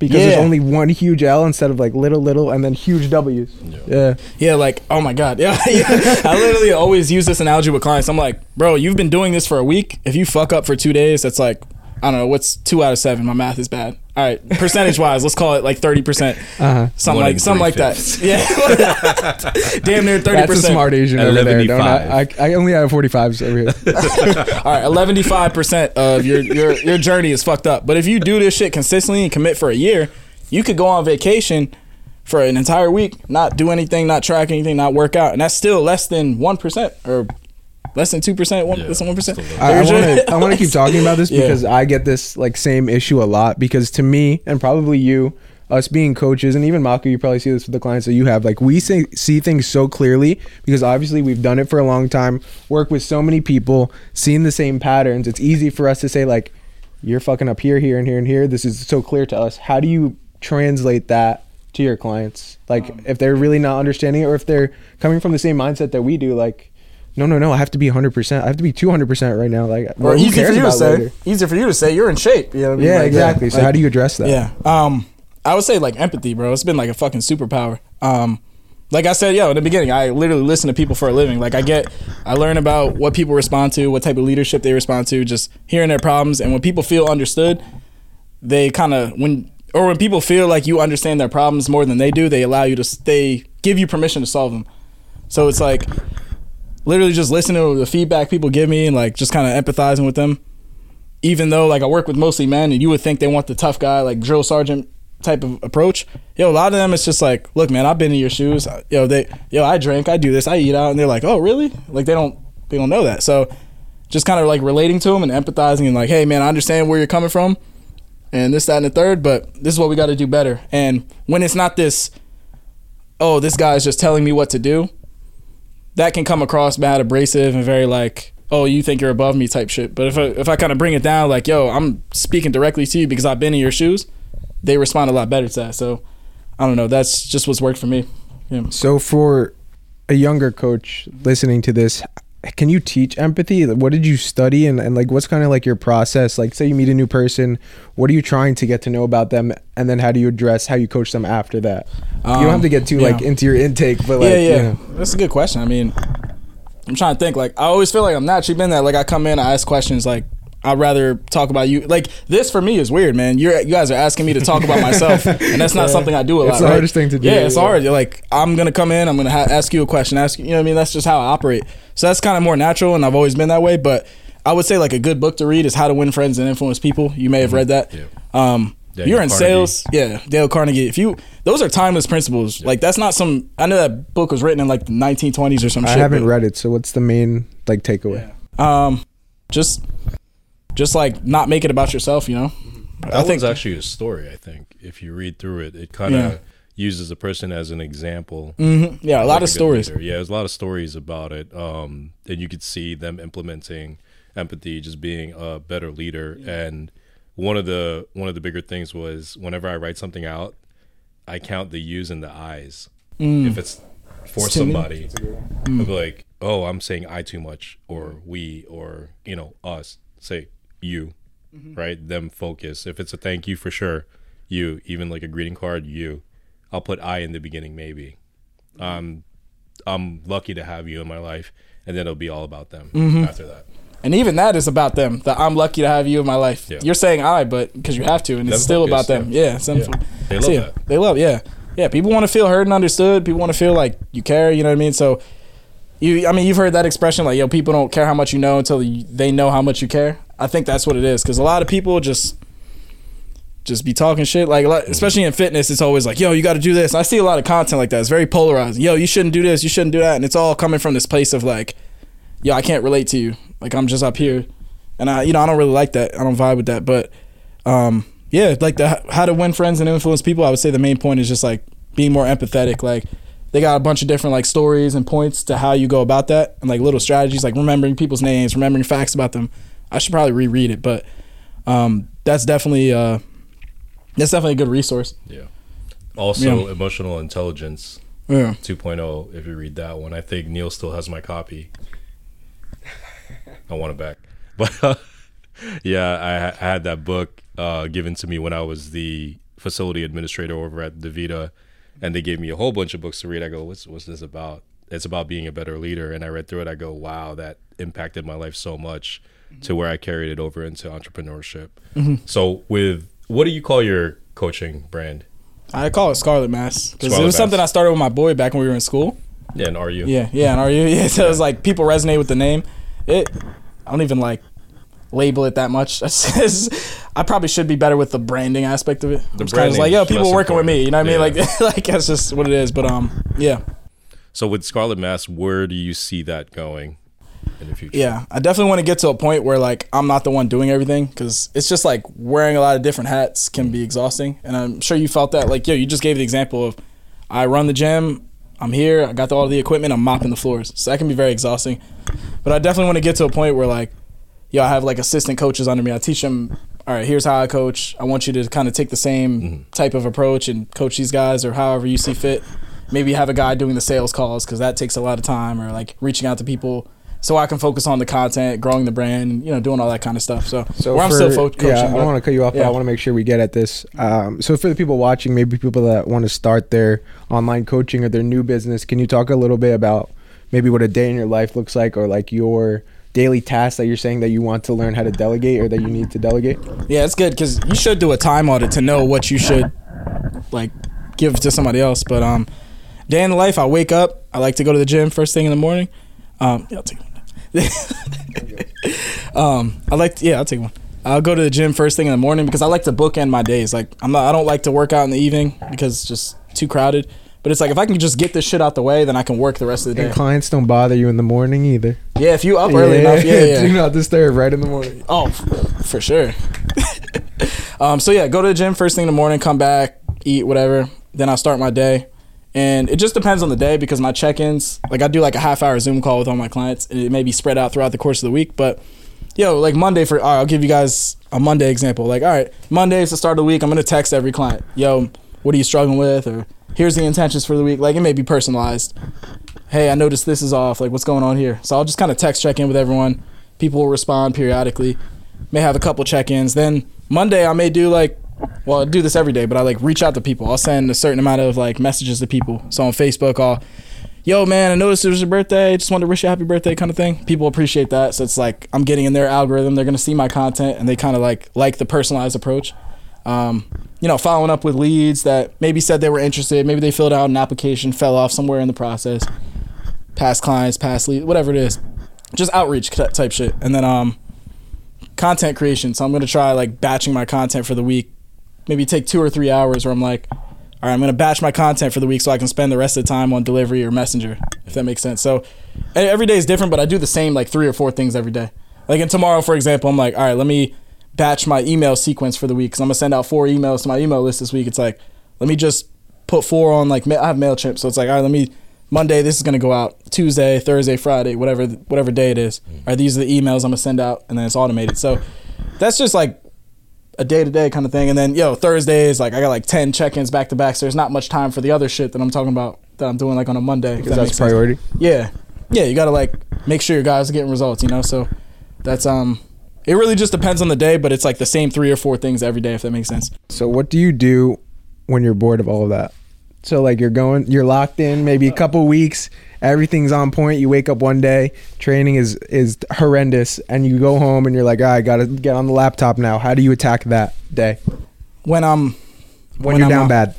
because yeah. there's only one huge L instead of, like, little, little, and then huge W's. Yeah. Yeah, yeah like, oh, my God. Yeah, yeah. I literally always use this analogy with clients. I'm like, bro, you've been doing this for a week. If you fuck up for two days, that's like, I don't know, what's two out of seven? My math is bad. All right, percentage-wise, let's call it, like, thirty percent. Uh-huh. Something like something like that. Yeah. Damn near thirty percent. That's a smart Asian over there, don't I? I, I only have forty-fives over here. All right, eleventy-five percent of your, your, your journey is fucked up. But if you do this shit consistently and commit for a year, you could go on vacation for an entire week, not do anything, not track anything, not work out, and that's still less than one percent or less than two percent, one, yeah, less than one percent. I, I want to keep talking about this because yeah. I get this like same issue a lot, because to me, and probably you, us being coaches, and even Maka, you probably see this with the clients that you have, like we see, see things so clearly because obviously we've done it for a long time, work with so many people, seen the same patterns. It's easy for us to say like, you're fucking up here, here, and here, and here. This is so clear to us. How do you translate that to your clients? Like um, if they're really not understanding it, or if they're coming from the same mindset that we do, like, no, no, no, I have to be one hundred percent. I have to be two hundred percent right now. Like, well, who cares about say, later? Easier for you to say, you're in shape. You know what I mean? Yeah, like, exactly. Yeah. So like, how do you address that? Yeah. Um, I would say like empathy, bro. It's been like a fucking superpower. Um, like I said, yo, in the beginning, I literally listen to people for a living. Like I get, I learn about what people respond to, what type of leadership they respond to, just hearing their problems. And when people feel understood, they kind of, when, or when people feel like you understand their problems more than they do, they allow you to, they give you permission to solve them. So it's like literally just listening to the feedback people give me and like just kind of empathizing with them. Even though like I work with mostly men and you would think they want the tough guy, like drill sergeant type of approach. Yo, a lot of them, it's just like, look, man, I've been in your shoes. Yo, they, yo, I drink, I do this, I eat out, and they're like, oh, really? Like they don't, they don't know that. So, just kind of like relating to them and empathizing, and like, hey, man, I understand where you're coming from, and this, that, and the third, but this is what we got to do better. And when it's not this, oh, this guy's just telling me what to do, that can come across bad, abrasive, and very like, oh, you think you're above me type shit. But if I, if I kind of bring it down, like, yo, I'm speaking directly to you because I've been in your shoes, they respond a lot better to that. So I don't know, that's just what's worked for me. Yeah. So for a younger coach listening to this, can you teach empathy? What did you study, and, and like what's kind of like your process? Like say you meet a new person, what are you trying to get to know about them, and then how do you address how you coach them after that? Um, you don't have to get too yeah. like into your intake, but like yeah, yeah. You know. That's a good question. I mean, I'm trying to think, like I always feel like I'm naturally been that, like I come in, I ask questions, like I'd rather talk about you. Like this for me is weird, man. You're, you guys are asking me to talk about myself, and that's not yeah. something I do a lot. It's the right? hardest thing to do. Yeah, it's yeah. hard. You're like, I'm gonna come in, I'm gonna ha- ask you a question, ask you, you know what I mean? That's just how I operate. So that's kind of more natural, and I've always been that way. But I would say like a good book to read is How to Win Friends and Influence People. You may have read that. Yeah. Um, Dale you're in Carnegie. sales, yeah, Dale Carnegie. If you, those are timeless principles. Yeah. Like that's not some. I know that book was written in like the nineteen twenties or some. I shit. I haven't but, read it. So what's the main like takeaway? Yeah. Um, just. Just like not make it about yourself, you know? That I think, one's actually a story, I think. If you read through it, it kind of yeah. uses a person as an example. Mm-hmm. Yeah, a lot like of a stories. Leader. Yeah, there's a lot of stories about it. Um, and you could see them implementing empathy, just being a better leader. Yeah. And one of the one of the bigger things was whenever I write something out, I count the U's and the I's. Mm. If it's for it's somebody, mm. I'll be like, oh, I'm saying I too much, or we, or, you know, us. Say you, mm-hmm. right? Them focus. If it's a thank you, for sure, you. Even like a greeting card, you. I'll put I in the beginning, maybe. Um, I'm lucky to have you in my life, and then it'll be all about them mm-hmm. after that. And even that is about them. The I'm lucky to have you in my life. Yeah. You're saying I, but because you have to, and them it's still focus, about them. Yeah, yeah, yeah. They love so, yeah, that. They love, yeah, yeah. People want to feel heard and understood. People want to feel like you care. You know what I mean? So. You, I mean, you've heard that expression, like, yo, people don't care how much you know until they know how much you care. I think that's what it is, because a lot of people just just be talking shit, like, especially in fitness, it's always like, yo, you got to do this. I see a lot of content like that. It's very polarizing. Yo, you shouldn't do this, you shouldn't do that, and it's all coming from this place of, like, yo, I can't relate to you. Like, I'm just up here, and I, you know, I don't really like that. I don't vibe with that, but, um, yeah, like, the how to win friends and influence people, I would say the main point is just, like, being more empathetic, like, they got a bunch of different like stories and points to how you go about that, and like little strategies, like remembering people's names, remembering facts about them. I should probably reread it, but um, that's definitely uh, that's definitely a good resource. Yeah. Also, yeah. Emotional Intelligence yeah. two point oh, if you read that one. I think Neil still has my copy. I want it back. But uh, yeah, I, I had that book uh, given to me when I was the facility administrator over at DeVita. And they gave me a whole bunch of books to read. I go, what's what's this about? It's about being a better leader. And I read through it. I go, wow, that impacted my life so much mm-hmm. to where I carried it over into entrepreneurship. Mm-hmm. So with, what do you call your coaching brand? I call it Scarlet Mass. Because it was Mass. something I started with my boy back when we were in school. Yeah, and R U. Yeah, yeah, and R U. Yeah, so yeah. It was like people resonate with the name. It, I don't even like label it that much. I probably should be better with the branding aspect of it. The branding, like, yo, people working important. with me, you know what yeah. I mean? Like, like that's just what it is. But um, yeah. So with Scarlet Mass, where do you see that going? in the future. Yeah, I definitely want to get to a point where like I'm not the one doing everything, because it's just like wearing a lot of different hats can be exhausting. And I'm sure you felt that. Like, yo, you just gave the example of I run the gym, I'm here, I got all the equipment, I'm mopping the floors. So that can be very exhausting. But I definitely want to get to a point where like, yo, I have like assistant coaches under me. I teach them, all right, here's how I coach. I want you to kind of take the same mm-hmm. type of approach and coach these guys, or however you see fit. Maybe have a guy doing the sales calls, because that takes a lot of time, or like reaching out to people, so I can focus on the content, growing the brand, and, you know, doing all that kind of stuff. So, so where for, I'm still fo- coaching. Yeah, I don't want to cut you off, yeah. but I want to make sure we get at this. Um, so for the people watching, maybe people that want to start their online coaching or their new business, can you talk a little bit about maybe what a day in your life looks like, or like your daily tasks that you're saying that you want to learn how to delegate, or that you need to delegate? Yeah, it's good, because you should do a time audit to know what you should like give to somebody else. But um, day in the life, I wake up. I like to go to the gym first thing in the morning. Um, yeah, I'll take one. um, I like to, yeah, I'll take one. I'll go to the gym first thing in the morning, because I like to bookend my days. Like I'm not, I don't like to work out in the evening, because it's just too crowded. But it's like, if I can just get this shit out the way, then I can work the rest of the day. And clients don't bother you in the morning either. Yeah, if you up early yeah. enough, yeah, yeah. Do not disturb right in the morning. Oh, for sure. um, so yeah, go to the gym first thing in the morning, come back, eat, whatever. Then I start my day. And it just depends on the day, because my check-ins, like I do like a half hour Zoom call with all my clients, and it may be spread out throughout the course of the week. But yo, like Monday for, all right, I'll give you guys a Monday example. Like, all right, Monday is the start of the week. I'm going to text every client. Yo, what are you struggling with? Or here's the intentions for the week. Like, it may be personalized. Hey, I noticed this is off. Like, what's going on here? So I'll just kind of text check in with everyone. People will respond periodically. May have a couple check-ins. Then Monday I may do like, well, I do this every day, but I like reach out to people. I'll send a certain amount of like messages to people. So on Facebook, I'll, yo, man, I noticed it was your birthday. Just wanted to wish you a happy birthday kind of thing. People appreciate that. So it's like I'm getting in their algorithm. They're going to see my content, and they kind of like like the personalized approach. Um, you know, following up with leads that maybe said they were interested. Maybe they filled out an application, fell off somewhere in the process. Past clients, past leads, whatever it is. Just outreach type shit. And then um, content creation. So I'm going to try like batching my content for the week. Maybe take two or three hours where I'm like, all right, I'm going to batch my content for the week so I can spend the rest of the time on delivery or messenger, if that makes sense. So every day is different, but I do the same like three or four things every day. Like, and tomorrow, for example, I'm like, all right, let me batch my email sequence for the week, because I'm going to send out four emails to my email list this week. It's like, let me just put four on, like, I have MailChimp. So it's like, all right, let me, Monday, this is going to go out. Tuesday, Thursday, Friday, whatever whatever day it is. All right, these are the emails I'm going to send out, and then it's automated. So that's just like a day-to-day kind of thing. And then, yo, Thursdays, like I got like ten check-ins back-to-back, so there's not much time for the other shit that I'm talking about that I'm doing like on a Monday. Because that that's priority. Sense. Yeah. Yeah, you got to like make sure your guys are getting results, you know? So that's, um, it really just depends on the day, but it's like the same three or four things every day, if that makes sense. So what do you do when you're bored of all of that? So like you're going, you're locked in maybe a couple weeks, everything's on point. You wake up one day, training is, is horrendous, and you go home and you're like, oh, I got to get on the laptop now. How do you attack that day? When I'm when, when you're I'm down out, bad.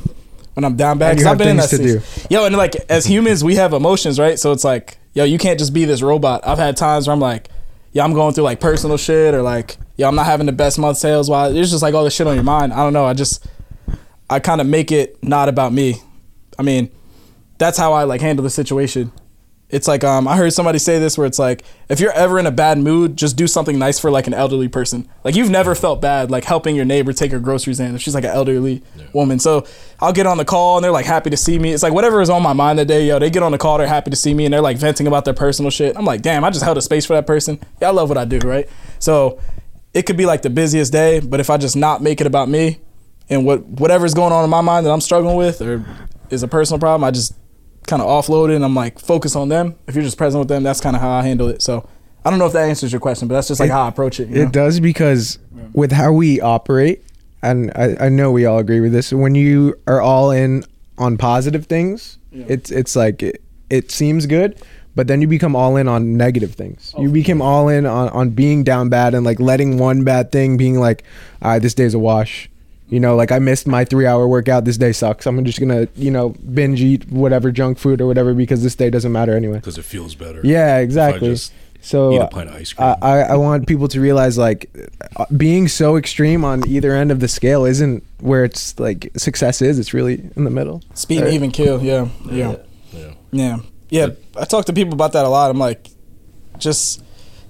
When I'm down bad, because I've been in that situation. Yo, and like as humans, we have emotions, right? So it's like, yo, you can't just be this robot. I've had times where I'm like, yeah, I'm going through like personal shit, or like, yeah, I'm not having the best month sales. Wise, it's just like all this shit on your mind. I don't know. I just, I kind of make it not about me. I mean, that's how I like handle the situation. It's like um, I heard somebody say this, where it's like, if you're ever in a bad mood, just do something nice for like an elderly person. Like you've never felt bad like helping your neighbor take her groceries in if she's like an elderly yeah. woman. So I'll get on the call and they're like happy to see me. It's like whatever is on my mind that day, yo, they get on the call, they're happy to see me, and they're like venting about their personal shit. I'm like, damn, I just held a space for that person. Yeah, I love what I do, right? So it could be like the busiest day, but if I just not make it about me and what whatever's going on in my mind that I'm struggling with or is a personal problem, I just kind of offload it and I'm like, focus on them. If you're just present with them, that's kind of how I handle it. So I don't know if that answers your question, but that's just like it, how I approach it. You know? It does, because with how we operate, and I, I know we all agree with this, when you are all in on positive things, yeah. it's it's like it, it seems good, but then you become all in on negative things. Oh, you become yeah. all in on, on being down bad and like letting one bad thing being like, all right, this day's a wash. You know, like I missed my three hour workout. This day sucks. I'm just going to, you know, binge eat whatever junk food or whatever, because this day doesn't matter anyway. Because it feels better. Yeah, exactly. So eat a pint of ice cream. I, I want people to realize like being so extreme on either end of the scale isn't where it's like success is. It's really in the middle. Speed, right? Even kill. Yeah. Yeah. Yeah. Yeah. Yeah. Yeah. I talk to people about that a lot. I'm like, just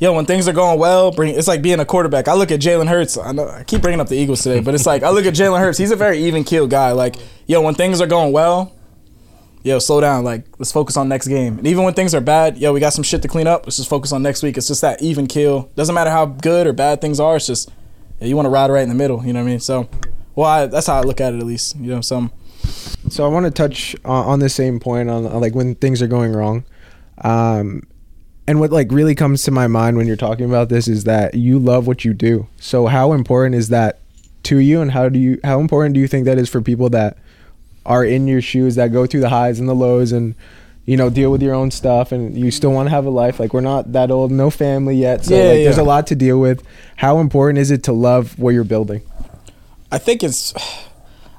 yo, when things are going well, bring it's like being a quarterback. I look at Jalen Hurts. I know I keep bringing up the Eagles today, but it's like I look at Jalen Hurts. He's a very even-keeled guy. Like, yo, when things are going well, yo, slow down. Like, let's focus on next game. And even when things are bad, yo, we got some shit to clean up. Let's just focus on next week. It's just that even keel. Doesn't matter how good or bad things are. It's just, yeah, you want to ride right in the middle. You know what I mean? So, well, I, that's how I look at it, at least. You know, some. So I want to touch on, on the same point on, on like when things are going wrong. Um, and what like really comes to my mind when you're talking about this is that you love what you do. So how important is that to you? And how do you, how important do you think that is for people that are in your shoes, that go through the highs and the lows and, you know, deal with your own stuff, and you still want to have a life? Like, we're not that old, no family yet. So yeah, like, yeah. There's a lot to deal with. How important is it to love what you're building? I think it's,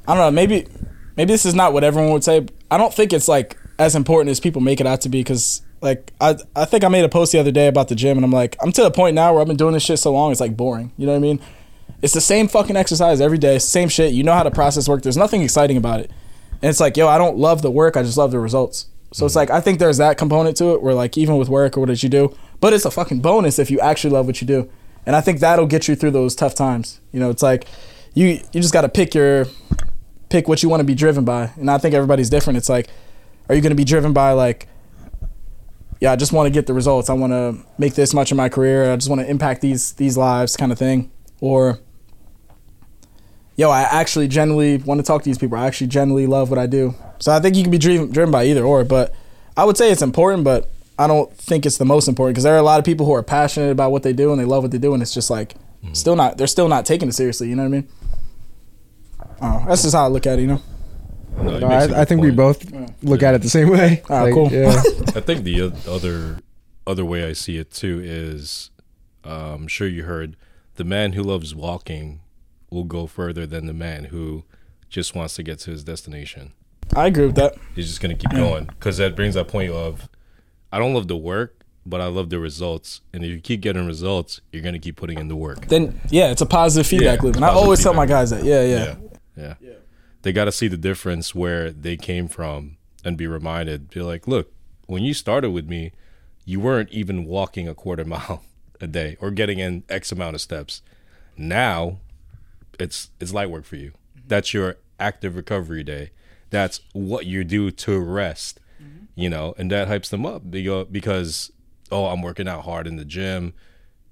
I don't know, maybe, maybe this is not what everyone would say. I don't think it's like as important as people make it out to be. Cause like, I, I think I made a post the other day about the gym, and I'm like, I'm to the point now where I've been doing this shit so long. It's like boring. You know what I mean? It's the same fucking exercise every day. Same shit. You know how to process work. There's nothing exciting about it. And it's like, yo, I don't love the work. I just love the results. So it's like, I think there's that component to it where like, even with work or what did you do, but it's a fucking bonus if you actually love what you do. And I think that'll get you through those tough times. You know, it's like you, you just got to pick your, pick what you want to be driven by. And I think everybody's different. It's like, are you going to be driven by like, yeah, I just want to get the results. I want to make this much in my career. I just want to impact these, these lives kind of thing. Or, yo, I actually genuinely want to talk to these people. I actually genuinely love what I do. So I think you can be driven, driven by either or, but I would say it's important, but I don't think it's the most important, because there are a lot of people who are passionate about what they do and they love what they do, and it's just like, mm-hmm. still not, they're still not taking it seriously. You know what I mean? Oh, that's just how I look at it, you know? No, no, I, I think point. we both yeah. look yeah. at it the same way. All right, like, cool. Yeah. I think the other, other way I see it too is, uh, I'm sure you heard, the man who loves walking will go further than the man who just wants to get to his destination. I agree with that. He's just going to keep going, because that brings that point of, I don't love the work, but I love the results. And if you keep getting results, you're going to keep putting in the work. Then, yeah, it's a positive feedback yeah, loop. And I always feedback. tell my guys that. Yeah, yeah. Yeah. yeah. They got to see the difference where they came from and be reminded. Be like, look, when you started with me, you weren't even walking a quarter mile a day or getting in X amount of steps. Now, it's it's light work for you. That's your active recovery day. That's what you do to rest, mm-hmm. you know, and that hypes them up. They go, because, oh, I'm working out hard in the gym.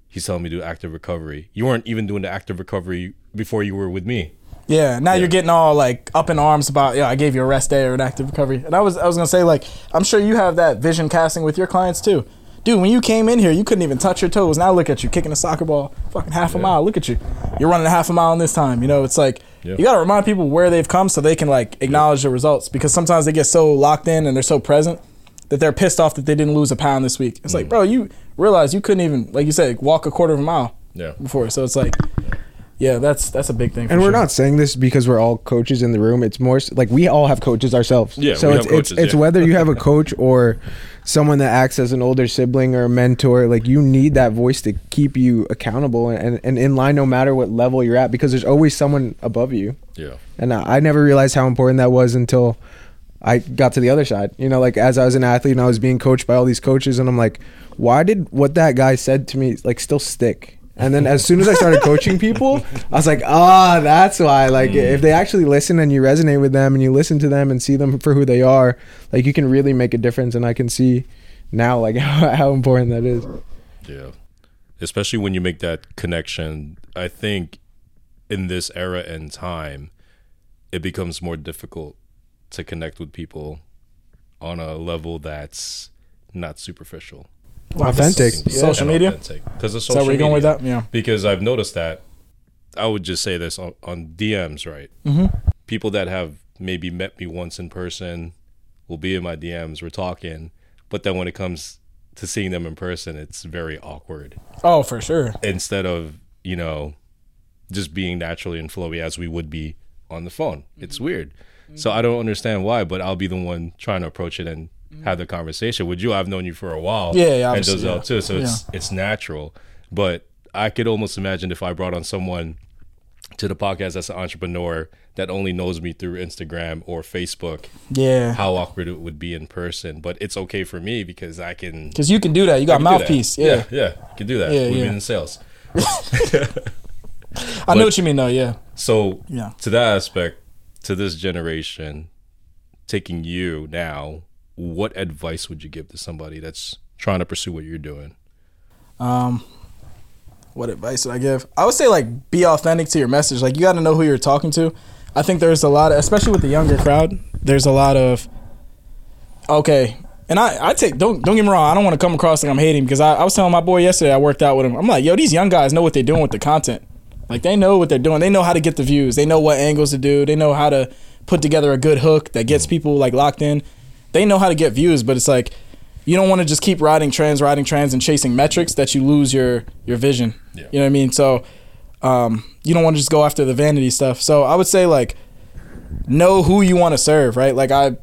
He's telling me to do active recovery. You weren't even doing the active recovery before you were with me. Yeah, now yeah. you're getting all like up in arms about, yeah, I gave you a rest day or an active recovery. And I was I was gonna say, like, I'm sure you have that vision casting with your clients too. Dude, when you came in here, you couldn't even touch your toes. Now look at you kicking a soccer ball, fucking half a yeah. mile. Look at you. You're running a half a mile in this time. You know, it's like yeah. you got to remind people where they've come so they can like acknowledge yeah. the results, because sometimes they get so locked in and they're so present that they're pissed off that they didn't lose a pound this week. It's mm. like, bro, you realize you couldn't even, like you said, walk a quarter of a mile yeah. before. So it's like, yeah, that's that's a big thing. For and we're sure. not saying this because we're all coaches in the room. It's more like we all have coaches ourselves. Yeah, so we it's have coaches, it's, yeah. it's whether you have a coach or someone that acts as an older sibling or a mentor, like you need that voice to keep you accountable and, and in line no matter what level you're at, because there's always someone above you. Yeah. And I, I never realized how important that was until I got to the other side. You know, like as I was an athlete and I was being coached by all these coaches, and I'm like, why did what that guy said to me like still stick? And then as soon as I started coaching people, I was like, ah, oh, that's why. Like, mm. if they actually listen and you resonate with them and you listen to them and see them for who they are, like, you can really make a difference. And I can see now, like, how, how important that is. Yeah. Especially when you make that connection. I think in this era and time, it becomes more difficult to connect with people on a level that's not superficial. Authentic. authentic social yeah. media because of social so we're going media. With that yeah because I've noticed that I would just say this on, on D Ms, right? Mm-hmm. People that have maybe met me once in person will be in my D Ms, we're talking, but then when it comes to seeing them in person, it's very awkward. Oh, for sure. Instead of, you know, just being naturally and flowy as we would be on the phone. Mm-hmm. It's weird. Mm-hmm. So I don't understand why, but I'll be the one trying to approach it and have the conversation with you. I've known you for a while. Yeah, yeah. And Joselle yeah. too. So yeah. it's it's natural. But I could almost imagine if I brought on someone to the podcast that's an entrepreneur that only knows me through Instagram or Facebook. Yeah. How awkward it would be in person. But it's okay for me because I can. Because you can do that. You got mouthpiece. Yeah. yeah. Yeah. You can do that. Yeah, We've yeah. been in sales. I but, know what you mean though. Yeah. So yeah. to that aspect, to this generation, taking you now, what advice would you give to somebody that's trying to pursue what you're doing? Um, what advice would I give? I would say, like, be authentic to your message. Like, you got to know who you're talking to. I think there's a lot of, especially with the younger crowd, there's a lot of, okay. And I, I take, don't don't get me wrong, I don't want to come across like I'm hating, because I, I was telling my boy yesterday, I worked out with him. I'm like, yo, these young guys know what they're doing with the content. Like, they know what they're doing. They know how to get the views. They know what angles to do. They know how to put together a good hook that gets people, like, locked in. They know how to get views, but it's like, you don't want to just keep riding trends, riding trends, and chasing metrics that you lose your your vision. Yeah. You know what I mean? So um, you don't want to just go after the vanity stuff. So I would say, like, know who you want to serve, right? Like, I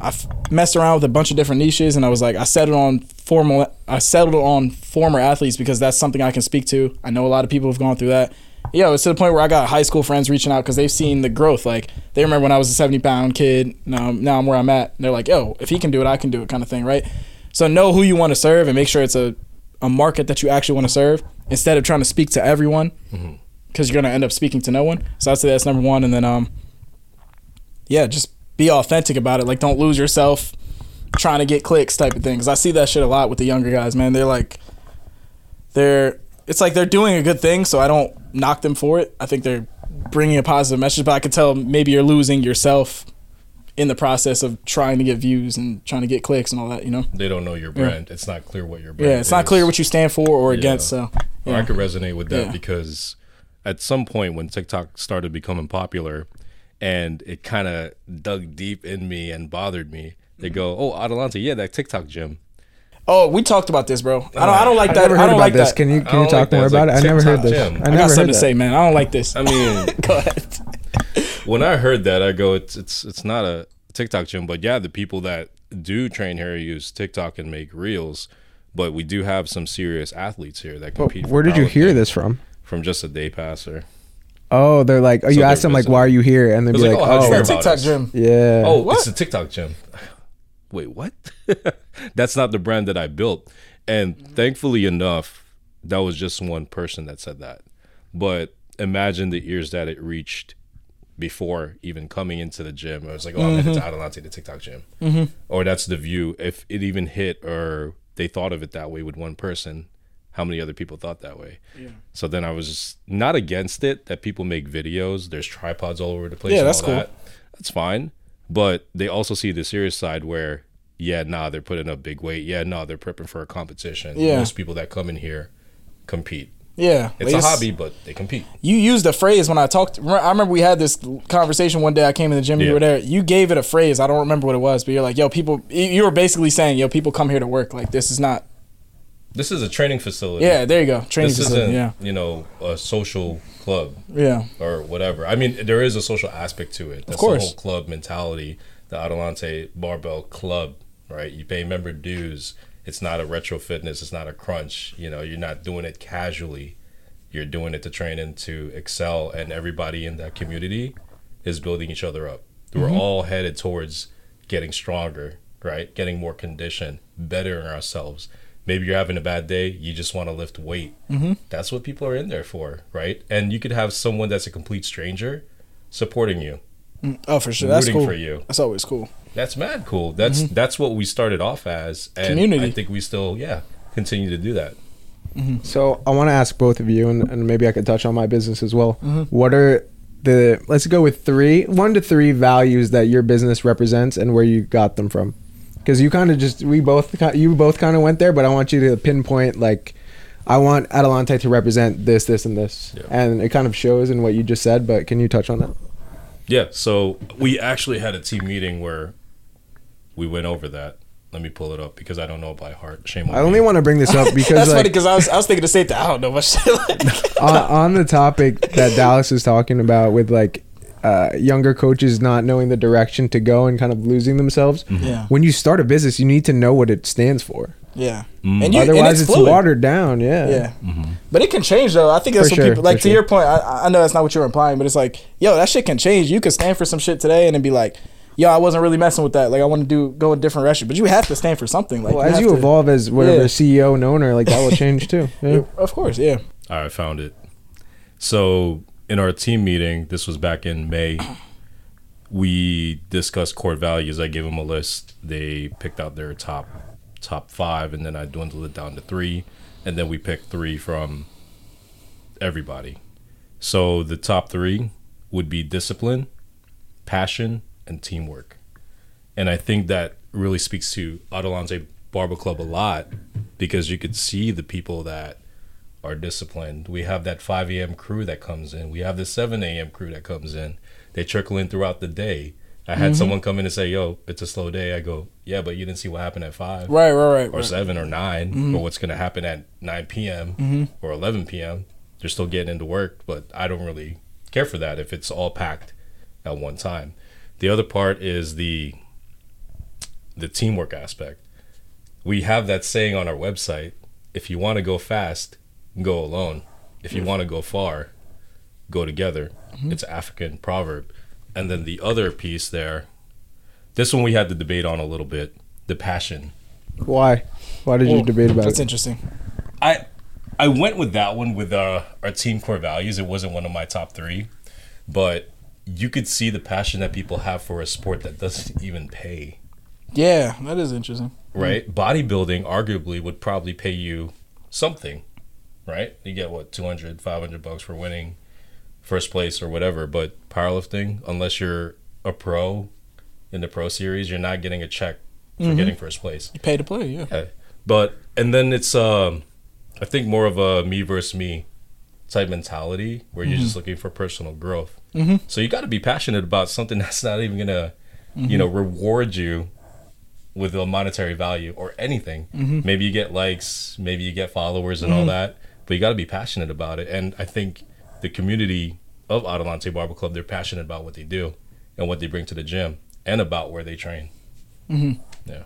I messed around with a bunch of different niches, and I was like, I settled on formal. I settled on former athletes because that's something I can speak to. I know a lot of people have gone through that. Yeah, it's to the point where I got high school friends reaching out because they've seen the growth. Like, they remember when I was a seventy-pound kid. Now, now I'm where I'm at. And they're like, yo, if he can do it, I can do it, kind of thing, right? So know who you want to serve and make sure it's a, a market that you actually want to serve instead of trying to speak to everyone, because mm-hmm. you're going to end up speaking to no one. So I'd say that's number one. And then, um, yeah, just be authentic about it. Like, don't lose yourself trying to get clicks type of thing, because I see that shit a lot with the younger guys, man. They're like, they're, it's like they're doing a good thing, so I don't knock them for it. I think they're bringing a positive message, but I could tell maybe you're losing yourself in the process of trying to get views and trying to get clicks and all that, you know? They don't know your brand. Yeah. It's not clear what your brand is. Yeah, it's is. not clear what you stand for or yeah. against, so. Yeah. Well, I could resonate with that yeah. because at some point when TikTok started becoming popular and it kind of dug deep in me and bothered me, they go, oh, Adelante, yeah, that TikTok gym. Oh, we talked about this, bro. I don't, I don't like that. I never heard I don't about like this. That. Can you can you talk like more about like it? I never heard this. Gym. I, never I got something heard to that. say, man. I don't like this. I mean, go ahead. When I heard that, I go, it's it's it's not a TikTok gym, but yeah, the people that do train here use TikTok and make reels, but we do have some serious athletes here that compete. Well, where did you hear this from? From just a day passer. Oh, they're like, oh, so you asked them like, why are you here? And they're like, like, oh, oh it's a TikTok us. gym. Yeah. Oh, what? It's a TikTok gym. Wait, what? That's not the brand that I built. And mm-hmm. thankfully enough, that was just one person that said that. But imagine the ears that it reached before even coming into the gym. I was like, oh, mm-hmm. I'm headed to Adelante, the TikTok gym. Mm-hmm. Or that's the view. If it even hit or they thought of it that way with one person, how many other people thought that way? Yeah. So then I was just not against it that people make videos. There's tripods all over the place. Yeah, and that's all cool. That. That's fine. But they also see the serious side where, yeah, nah, they're putting up big weight. Yeah, nah, they're prepping for a competition. Yeah. Most people that come in here compete. Yeah. It's a hobby, but they compete. You used a phrase when I talked. I remember we had this conversation one day. I came in the gym. Yeah. You were there. You gave it a phrase. I don't remember what it was, but you're like, yo, people, you were basically saying, yo, people come here to work. Like, this is not. This is a training facility. Yeah, there you go. Training this facility. This isn't, yeah. you know, a social club. Yeah. Or whatever. I mean, there is a social aspect to it. That's of course. The whole club mentality, the Adelante Barbell Club, right? You pay member dues. It's not a retro fitness. It's not a crunch. You know, you're not doing it casually. You're doing it to train and to excel. And everybody in that community is building each other up. Mm-hmm. We're all headed towards getting stronger, right? Getting more conditioned, bettering ourselves. Maybe you're having a bad day. You just want to lift weight. Mm-hmm. That's what people are in there for, right? And you could have someone that's a complete stranger supporting you. Oh, for sure. That's cool. Rooting for you. That's always cool. That's mad cool. That's mm-hmm. that's what we started off as. And community. I think we still, yeah, continue to do that. Mm-hmm. So I want to ask both of you, and, and maybe I could touch on my business as well. Mm-hmm. What are the, let's go with three, one to three values that your business represents and where you got them from? Because you kind of just, we both, you both kind of went there, but I want you to pinpoint, like, I want Adelante to represent this, this, and this. Yeah. And it kind of shows in what you just said, but can you touch on that? Yeah, so we actually had a team meeting where we went over that. Let me pull it up because I don't know it by heart. Shame on me. I only want to bring this up because that's like, funny because I was I was thinking the same thing. I don't know much. on, on the topic that Dallas is talking about with, like, Uh, younger coaches not knowing the direction to go and kind of losing themselves. Mm-hmm. Yeah. When you start a business, you need to know what it stands for. Yeah. Mm-hmm. And you, otherwise, and it's, it's watered down. Yeah. Yeah. Mm-hmm. But it can change, though. I think there's for some sure, people, like to sure. your point, I, I know that's not what you're implying, but it's like, yo, that shit can change. You can stand for some shit today and then be like, yo, I wasn't really messing with that. Like, I want to do go a different direction. But you have to stand for something. Like, well, you as you to, evolve as whatever yeah. C E O and owner, like, that will change, too. Yeah. Of course, yeah. All right, found it. So, in our team meeting, this was back in May, we discussed core values. I gave them a list. They picked out their top top five, and then I dwindled it down to three. And then we picked three from everybody. So, the top three would be discipline, passion, and teamwork. And I think that really speaks to Adelante Barbell Club a lot, because you could see the people that are disciplined. We have that five a.m. crew that comes in. We have the seven a.m. crew that comes in. They trickle in throughout the day. I had mm-hmm. someone come in and say, yo, it's a slow day. I go, yeah, but you didn't see what happened at five. Right, right, right. Or right. seven or nine, mm-hmm. or what's going to happen at nine p.m. mm-hmm. or eleven p.m. They're still getting into work, but I don't really care for that if it's all packed at one time. The other part is the the teamwork aspect. We have that saying on our website, if you want to go fast, go alone. If you want to go far, go together. Mm-hmm. It's an African proverb. And then the other piece there, this one we had the debate on a little bit, the passion. Why? Why did well, you debate about that's it? That's interesting. I I went with that one with uh, our team core values. It wasn't one of my top three, but you could see the passion that people have for a sport that doesn't even pay. Yeah, that is interesting. Right? Bodybuilding arguably would probably pay you something, right? You get what, two hundred, five hundred bucks for winning first place or whatever, but powerlifting, unless you're a pro in the pro series, you're not getting a check for mm-hmm. getting first place. You pay to play, yeah. yeah. But and then it's um I think more of a me versus me type mentality where mm-hmm. you're just looking for personal growth. Mm-hmm. So you got to be passionate about something that's not even going to, mm-hmm. you know, reward you with a monetary value or anything. Mm-hmm. Maybe you get likes, maybe you get followers and mm-hmm. all that, but you got to be passionate about it. And I think the community of Adelante Barbell Club, they're passionate about what they do and what they bring to the gym and about where they train. Mm-hmm. Yeah.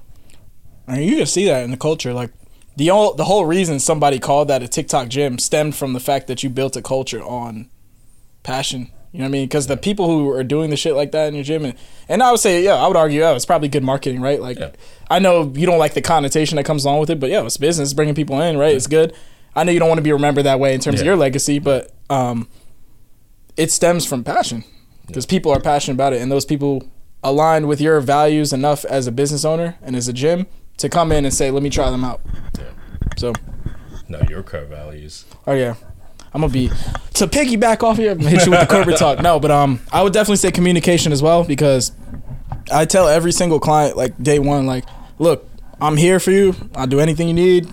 I mean, you can see that in the culture. Like the, all, the whole reason somebody called that a TikTok gym stemmed from the fact that you built a culture on passion. You know what I mean? Because the people who are doing the shit like that in your gym, and, and I would say, yeah, I would argue, oh, it's probably good marketing, right? Like, yeah. I know you don't like the connotation that comes along with it, but yeah, it's business, it's bringing people in, right? Yeah. It's good. I know you don't want to be remembered that way in terms yeah. of your legacy, but um, it stems from passion because yeah. people are passionate about it, and those people align with your values enough as a business owner and as a gym to come in and say, let me try them out. Yeah. So, no, your core values. Oh, yeah. I'm gonna be to piggyback off here. I'm gonna hit you with the corporate talk. No, but um, I would definitely say communication as well, because I tell every single client like day one, like, look, I'm here for you. I'll do anything you need,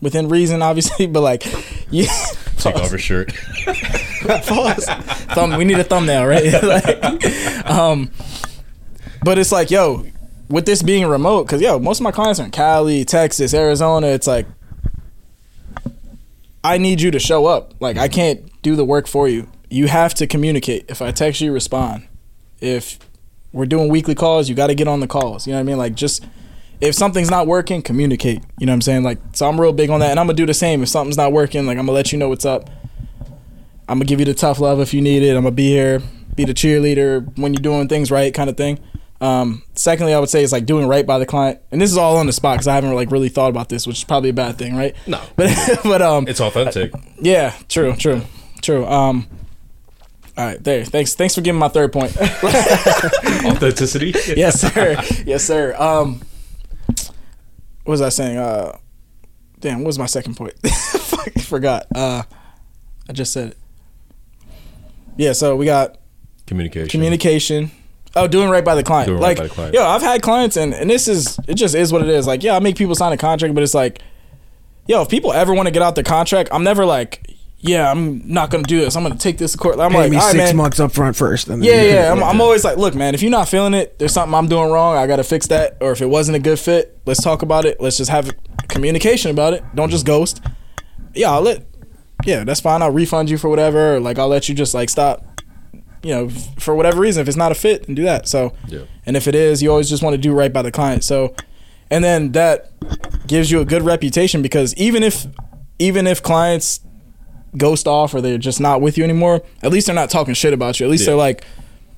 within reason, obviously. But like, yeah, take off your shirt. Pause. Thumb. We need a thumbnail, right? Like, um, but it's like, yo, with this being remote, because yo, most of my clients are in Cali, Texas, Arizona. It's like, I need you to show up. Like, I can't do the work for you. You have to communicate. If I text you, respond. If we're doing weekly calls, you got to get on the calls. You know what I mean? Like, just if something's not working, communicate. You know what I'm saying? Like, so I'm real big on that. And I'm going to do the same. If something's not working, like, I'm going to let you know what's up. I'm going to give you the tough love if you need it. I'm going to be here, be the cheerleader when you're doing things right, kind of thing. Um, secondly, I would say it's like doing right by the client, and this is all on the spot because I haven't like really thought about this, which is probably a bad thing, right? No, but but um, it's authentic. Yeah, true, true, true. Um, all right, there. Thanks, thanks for giving my third point. Authenticity. Yes, sir. Yes, sir. Um, what was I saying? Uh, damn, what was my second point? Fuck, forgot. Uh, I just said it. Yeah, so we got communication. Communication. Oh, doing right by the client. Doing like, right by the client. Yo, I've had clients, and, and this is, it just is what it is. Like, yeah, I make people sign a contract, but it's like, yo, if people ever want to get out their contract, I'm never like, yeah, I'm not going to do this. I'm going to take this to court. I'm Pay like, me all right, six man. months up front first. And then yeah, yeah. yeah. I'm, I'm always like, look, man, if you're not feeling it, there's something I'm doing wrong. I got to fix that. Or if it wasn't a good fit, let's talk about it. Let's just have communication about it. Don't just ghost. Yeah, I'll let, yeah, that's fine. I'll refund you for whatever. Or like, I'll let you just like stop. You know, for whatever reason, if it's not a fit, then do that. So, yeah. And if it is, you always just want to do right by the client. So, And then that gives you a good reputation, because even if even if clients ghost off or they're just not with you anymore, at least they're not talking shit about you. At least yeah. they're like,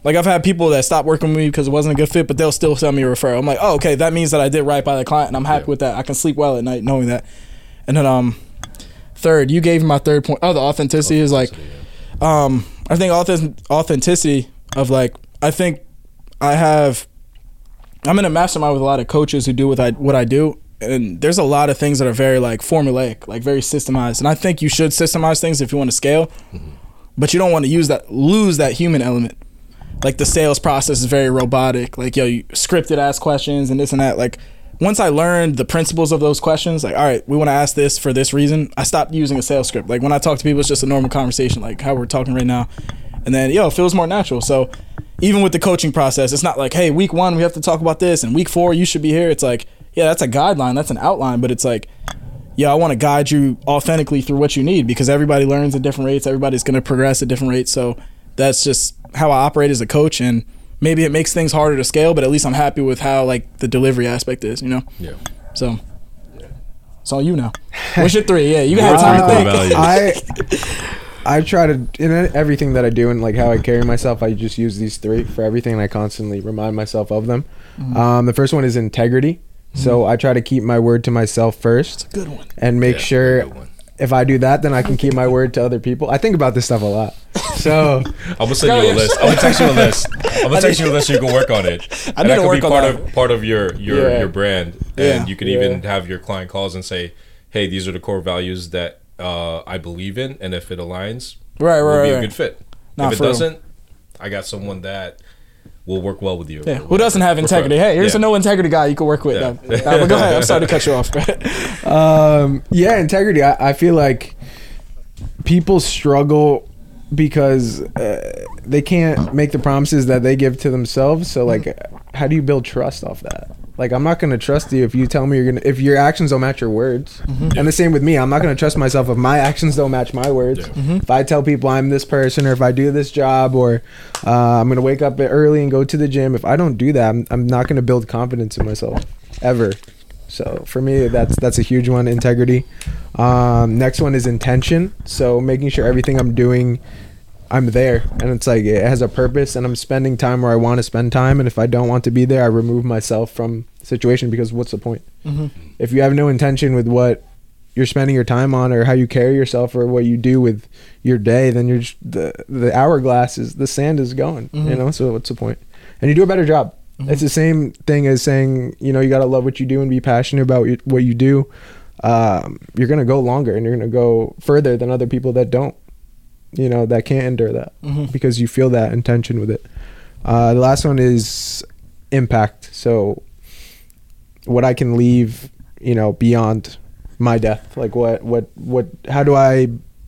like I've had people that stopped working with me because it wasn't a good fit, but they'll still send me a referral. I'm like, oh, okay, that means that I did right by the client, and I'm happy yeah. with that. I can sleep well at night knowing that. And then um, third, you gave me my third point. Oh, the authenticity, authenticity is like, yeah. um, I think authentic, authenticity of like, I think I have, I'm in a mastermind with a lot of coaches who do what I, what I do. And there's a lot of things that are very like formulaic, like very systemized. And I think you should systemize things if you want to scale, mm-hmm. but you don't want to use that, lose that human element. Like the sales process is very robotic. Like, yo, you scripted ass questions and this and that. Like once I learned the principles of those questions, like, all right, we want to ask this for this reason. I stopped using a sales script. Like when I talk to people, it's just a normal conversation, like how we're talking right now. And then, yo, it feels more natural. So even with the coaching process, it's not like, hey, week one, we have to talk about this, and week four, you should be here. It's like, yeah, that's a guideline, that's an outline, but it's like, yeah, I want to guide you authentically through what you need, because everybody learns at different rates. Everybody's going to progress at different rates. So that's just how I operate as a coach. And maybe it makes things harder to scale, but at least I'm happy with how like the delivery aspect is, you know? Yeah. So yeah. It's all you now. What's your three? Yeah, you got time to think. I... I try to, in everything that I do and like how I carry myself, I just use these three for everything, and I constantly remind myself of them. Mm-hmm. Um, the first one is integrity. Mm-hmm. So I try to keep my word to myself first. That's a good one. And make yeah, sure if I do that, then I can keep my word to other people. I think about this stuff a lot. So I'm gonna send you a list. I'm gonna text you a list. I'm gonna text you a list so you can work on it. I and that could be part of part of your your, yeah. your brand. And yeah. you can yeah. even have your client calls and say, hey, these are the core values that uh I believe in, and if it aligns, right, right, it'll be right, a good fit. Nah, if it doesn't, real. I got someone that will work well with you. Yeah, who doesn't have integrity? Hey, here's yeah. a no integrity guy you can work with. Yeah. Now. Now, but go ahead. I'm sorry to cut you off. um, yeah, integrity. I, I feel like people struggle because uh, they can't make the promises that they give to themselves. So, like, how do you build trust off that? Like, I'm not gonna trust you if you tell me you're gonna, if your actions don't match your words. Mm-hmm. And the same with me, I'm not gonna trust myself if my actions don't match my words. Yeah. Mm-hmm. If I tell people I'm this person, or if I do this job, or uh, I'm gonna wake up early and go to the gym, if I don't do that, I'm, I'm not gonna build confidence in myself ever. So for me, that's that's a huge one, integrity. Um, next one is intention. So making sure everything I'm doing, I'm there, and it's like it has a purpose, and I'm spending time where I want to spend time, and if I don't want to be there, I remove myself from the situation, because what's the point? Mm-hmm. If you have no intention with what you're spending your time on, or how you carry yourself, or what you do with your day, then you're just, the the hourglass is, the sand is going, mm-hmm. you know, so what's the point? And you do a better job. Mm-hmm. It's the same thing as saying, you know, you got to love what you do and be passionate about what you do. Um, you're going to go longer, and you're going to go further than other people that don't, you know, that can't endure that, mm-hmm. because you feel that intention with it. Uh, the last one is impact. So what I can leave, you know, beyond my death, like what, what, what, how do I,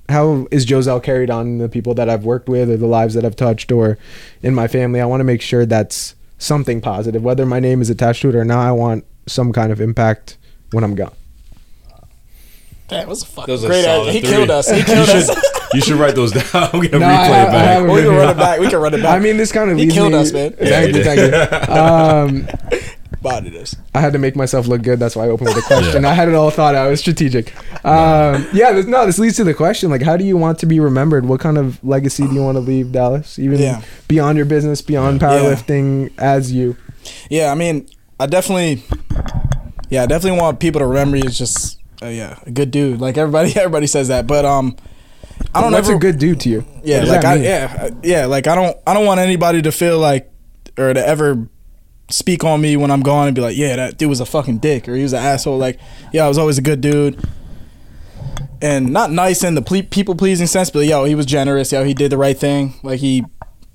how is Joselle carried on in the people that I've worked with, or the lives that I've touched, or in my family? I want to make sure that's something positive, whether my name is attached to it or not. I want some kind of impact when I'm gone. That was a fucking great idea. He three. killed us. He killed us. You should write those down. I'm going to no, replay it back. We can run it back. We can run it back. I mean, this kind of... He killed me. us, man. Yeah, thank you, thank you. Um, Body this. I had to make myself look good. That's why I opened with a question. Yeah. I had it all thought out. It was strategic. Um, yeah, this, no, this leads to the question. Like, how do you want to be remembered? What kind of legacy do you want to leave, Dallas? Even yeah. beyond your business, beyond powerlifting yeah. as you? Yeah, I mean, I definitely... Yeah, I definitely want people to remember you as just... Uh, yeah, a good dude. Like everybody, everybody says that, but um, I don't. What's ever, a good dude to you? Yeah, like I, yeah, yeah, like I don't, I don't want anybody to feel like, or to ever speak on me when I'm gone and be like, yeah, that dude was a fucking dick, or he was an asshole. Like, yeah, I was always a good dude, and not nice in the ple- people pleasing sense, but yo, he was generous. Yo, he did the right thing. Like he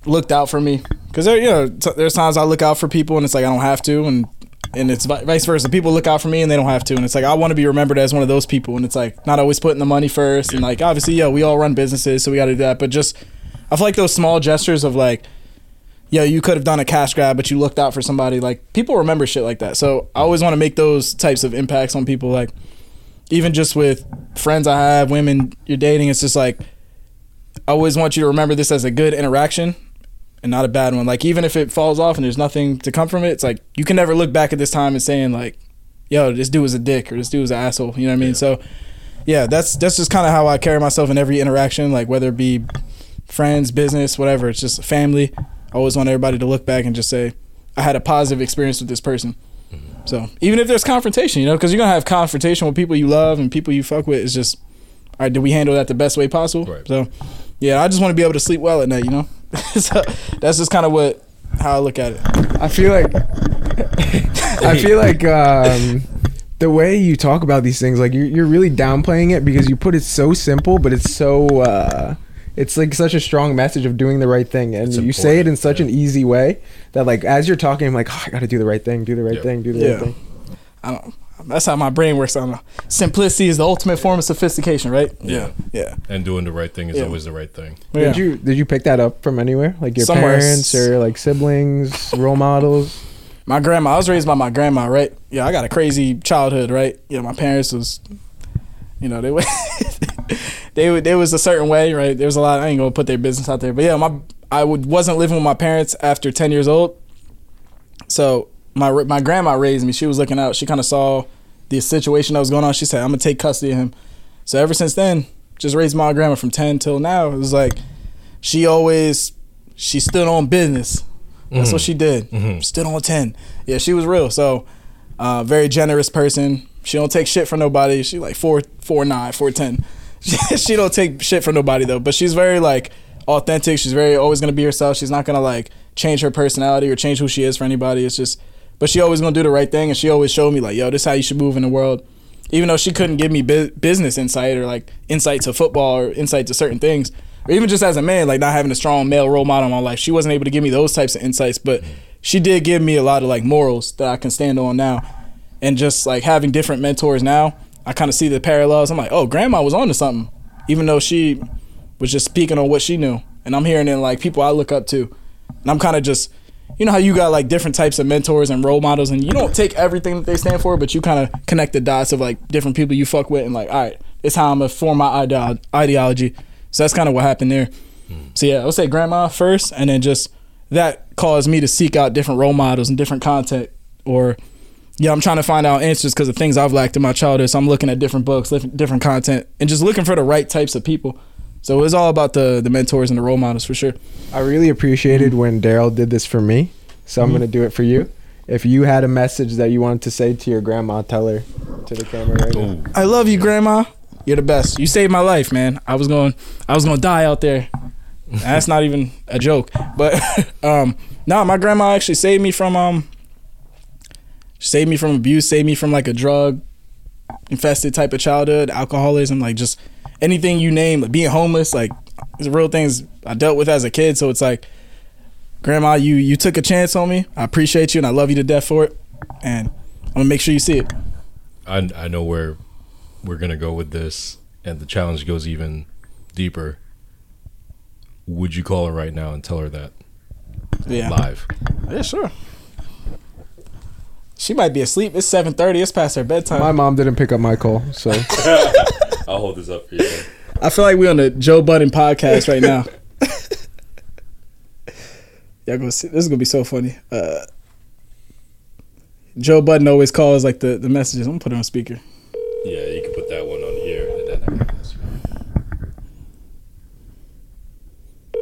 looked out for me, because there, you know, t- there's times I look out for people, and it's like I don't have to, and. And it's vice versa. People look out for me and they don't have to. And it's like, I want to be remembered as one of those people. And it's like, not always putting the money first. And like, obviously, yo, we all run businesses, so we got to do that. But just, I feel like those small gestures of like, yo, you could have done a cash grab, but you looked out for somebody. Like, people remember shit like that. So I always want to make those types of impacts on people. Like, even just with friends I have, women you're dating, it's just like, I always want you to remember this as a good interaction. And not a bad one. Like, even if it falls off and there's nothing to come from it, it's like you can never look back at this time and saying like, yo, this dude was a dick or this dude was an asshole. You know what I mean? Yeah. So, yeah, that's that's just kind of how I carry myself in every interaction, like whether it be friends, business, whatever. It's just family. I always want everybody to look back and just say, I had a positive experience with this person. Mm-hmm. So even if there's confrontation, you know, because you're going to have confrontation with people you love and people you fuck with. It's just, all right, did we handle that the best way possible? Right. So, yeah, I just want to be able to sleep well at night, you know? So that's just kind of what how I look at it. I feel like I feel like um, the way you talk about these things, like you're, you're really downplaying it because you put it so simple, but it's so uh, it's like such a strong message of doing the right thing, and you say it in such yeah. an easy way that like as you're talking, I'm like, oh, I got to do the right thing, do the right yeah. thing, do the yeah. right thing. I don't. That's how my brain works. I don't know. Simplicity is the ultimate form of sophistication, right? Yeah, yeah. And doing the right thing is yeah. always the right thing. Yeah. Did you did you pick that up from anywhere? Like your Somewhere. parents or like siblings, role models? My grandma. I was raised by my grandma, right? Yeah, I got a crazy childhood, right? Yeah, my parents was, you know, they were they would they was a certain way, right? There was a lot. I ain't gonna put their business out there, but yeah, my I would wasn't living with my parents after ten years old, so. My my grandma raised me. She was looking out. She kind of saw the situation that was going on. She said, I'm going to take custody of him. So ever since then, just raised my grandma from ten till now. It was like she always, she stood on business. That's mm-hmm. what she did. Mm-hmm. Stood on ten. Yeah, she was real. So uh, very generous person. She don't take shit from nobody. She like four, four, nine, four, ten. She, she don't take shit from nobody though. But she's very like authentic. She's very always going to be herself. She's not going to like change her personality or change who she is for anybody. It's just... But she always gonna do the right thing, and she always showed me like, yo, this is how you should move in the world. Even though she couldn't give me bu- business insight or like insight to football or insight to certain things, or even just as a man, like not having a strong male role model in my life, she wasn't able to give me those types of insights. But she did give me a lot of like morals that I can stand on now, and just like having different mentors now, I kind of see the parallels. I'm like, oh, grandma was onto something, even though she was just speaking on what she knew, and I'm hearing it in, like people I look up to, and I'm kind of just. You know how you got like different types of mentors and role models, and you don't take everything that they stand for, but you kind of connect the dots of like different people you fuck with, and like, all right, it's how I'm gonna form my ide- ideology. So that's kind of what happened there. Mm. So yeah, I would say grandma first, and then just that caused me to seek out different role models and different content. Or yeah, I'm trying to find out answers because of things I've lacked in my childhood. So I'm looking at different books, different content, and just looking for the right types of people. So it was all about the, the mentors and the role models for sure. I really appreciated mm-hmm. when Daryl did this for me, so I'm mm-hmm. going to do it for you. If you had a message that you wanted to say to your grandma, tell her to the camera right Ooh. now. I love you, Grandma. You're the best. You saved my life, man. I was going I was going to die out there. That's not even a joke. But um, no, nah, my grandma actually saved me from um, saved me from abuse, saved me from like a drug infested type of childhood, alcoholism, like just anything you name, like being homeless, like it's real things I dealt with as a kid. So it's like, Grandma, you you took a chance on me. I appreciate you and I love you to death for it. And I'm gonna make sure you see it. I I know where we're gonna go with this, and the challenge goes even deeper. Would you call her right now and tell her that? Yeah. Live. Yeah, sure. She might be asleep. It's seven thirty. It's past her bedtime. My mom didn't pick up my call, so. I'll hold this up for you. I feel like we're on the Joe Budden podcast right now. Y'all gonna see, this is gonna be so funny. Uh, Joe Budden always calls like the, the messages. I'm gonna put it on speaker. Yeah, you can put that one on here. And then I can ask you.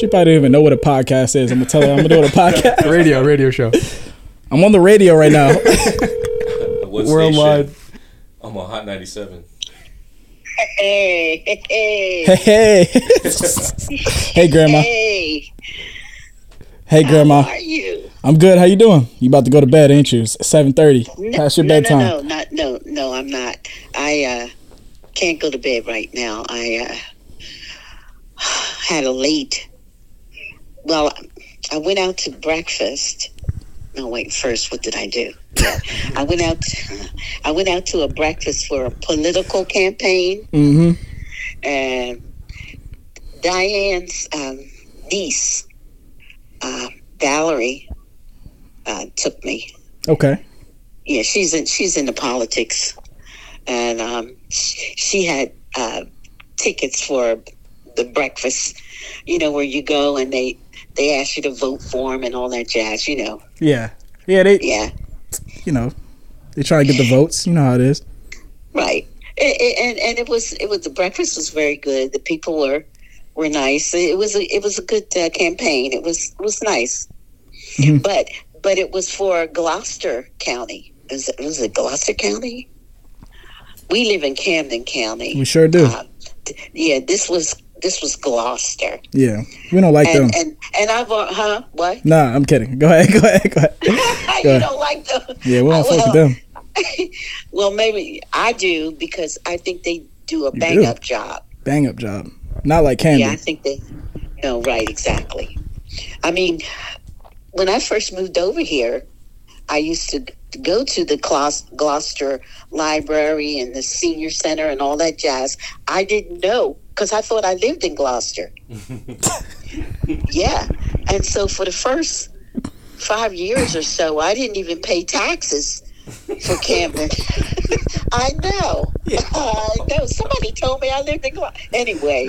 She probably didn't even know what a podcast is. I'm gonna tell her I'm gonna do what a podcast. radio, radio show. I'm on the radio right now. Worldwide. I'm on Hot ninety-seven. Hey, hey, hey, hey, hey, Grandma. Hey, hey, Grandma. How are you? I'm good. How you doing? You about to go to bed, ain't you? It's seven thirty. No, past your no, bedtime. No, no, not, no, no. I'm not. I uh, can't go to bed right now. I uh, had a late. Well, I went out to breakfast. No, wait. First, what did I do? Yeah. I went out. I went out to a breakfast for a political campaign, mm-hmm. and Diane's um, niece, uh, Valerie, uh, took me. Okay. Yeah, she's in. She's into politics, and um, she, she had uh, tickets for the breakfast. You know where you go and they. They asked you to vote for him and all that jazz, you know. Yeah. Yeah, they... Yeah. You know. They're trying to get the votes. You know how it is. Right. It, it, and and it was it was the breakfast was very good. The people were were nice. It was a, it was a good uh, campaign. It was it was nice. Mm-hmm. But but it was for Gloucester County. Is it, was it Gloucester County? We live in Camden County. We sure do. Uh, th- yeah, this was this was Gloucester. Yeah, we don't like and, them. And and I've uh, huh what? Nah, I'm kidding. Go ahead, go ahead, go ahead. Go ahead. You don't like them. Yeah, we don't fuck with them. Well, maybe I do because I think they do a you bang do. up job. Bang up job, not like Camden. Yeah, I think they. No, right, exactly. I mean, when I first moved over here, I used to go to the Gloucester Library and the Senior Center and all that jazz. I didn't know because I thought I lived in Gloucester. Yeah. And so for the first five years or so, I didn't even pay taxes for Camden. I know. Yeah. I know. Somebody told me I lived in Gloucester. Anyway.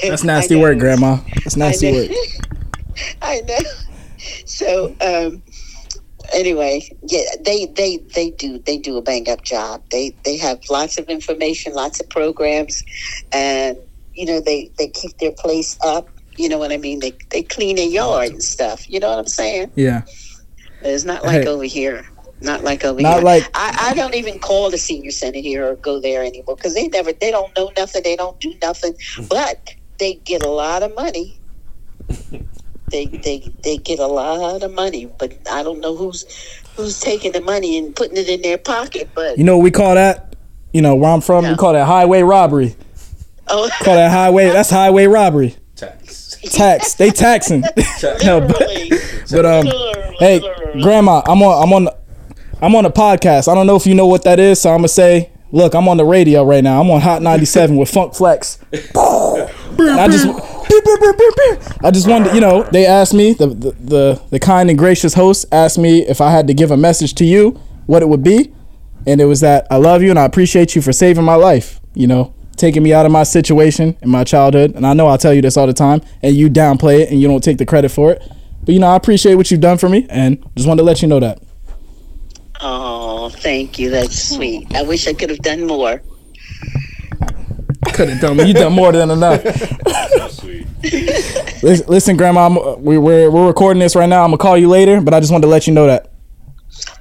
That's nasty work, Grandma. That's nasty work. I know. So, um, anyway, yeah, they, they, they do they do a bang up job. They they have lots of information, lots of programs, and you know they, they keep their place up. You know what I mean? They they clean their yard and stuff. You know what I'm saying? Yeah. It's not like hey. over here. Not like over not here. Like, I, I don't even call the senior center here or go there anymore because they never they don't know nothing. They don't do nothing, but they get a lot of money. They, they they get a lot of money, but I don't know who's who's taking the money and putting it in their pocket. But you know what we call that? You know where I'm from, no. We call that highway robbery. Oh, call that highway? That's highway robbery. Tax, tax. They taxing. Tax. No, but, but um, literally. Hey, Grandma, I'm on I'm on I'm on a podcast. I don't know if you know what that is, so I'm gonna say, look, I'm on the radio right now. I'm on Hot ninety-seven with Funk Flex. And I just. I just wanted, you know, they asked me, the, the, the, the kind and gracious host asked me if I had to give a message to you, what it would be. And it was that I love you and I appreciate you for saving my life, you know, taking me out of my situation in my childhood. And I know I tell you this all the time and you downplay it and you don't take the credit for it. But, you know, I appreciate what you've done for me and just wanted to let you know that. Oh, thank you. That's sweet. I wish I could have done more. Could have done. You done more than enough. That's sweet. Listen, listen, Grandma, I'm, we, we're we're recording this right now. I'm gonna call you later, but I just wanted to let you know that.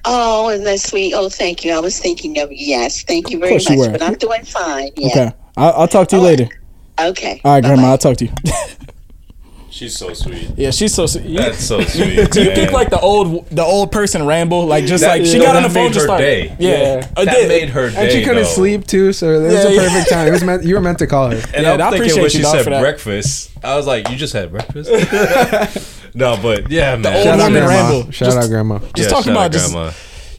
Oh, and that's sweet. Oh, thank you. I was thinking of yes. Thank you very much. You but I'm doing fine. Yeah. Okay. I'll, I'll talk to you oh, later. Okay. All right, bye-bye. Grandma. I'll talk to you. She's so sweet. Yeah, she's so sweet. That's so sweet. Do you think like the old the old person ramble? Like just that, like she no, got on the phone just like yeah, yeah. That did. Made her day. And she couldn't though. sleep too, so it was yeah, a yeah. perfect time. It was meant, you were meant to call her. And yeah, I'm and thinking I when she said breakfast, I was like, you just had breakfast? No, but yeah, man. The old shout woman out ramble. Shout just, out grandma. Just yeah, talking about just grandma.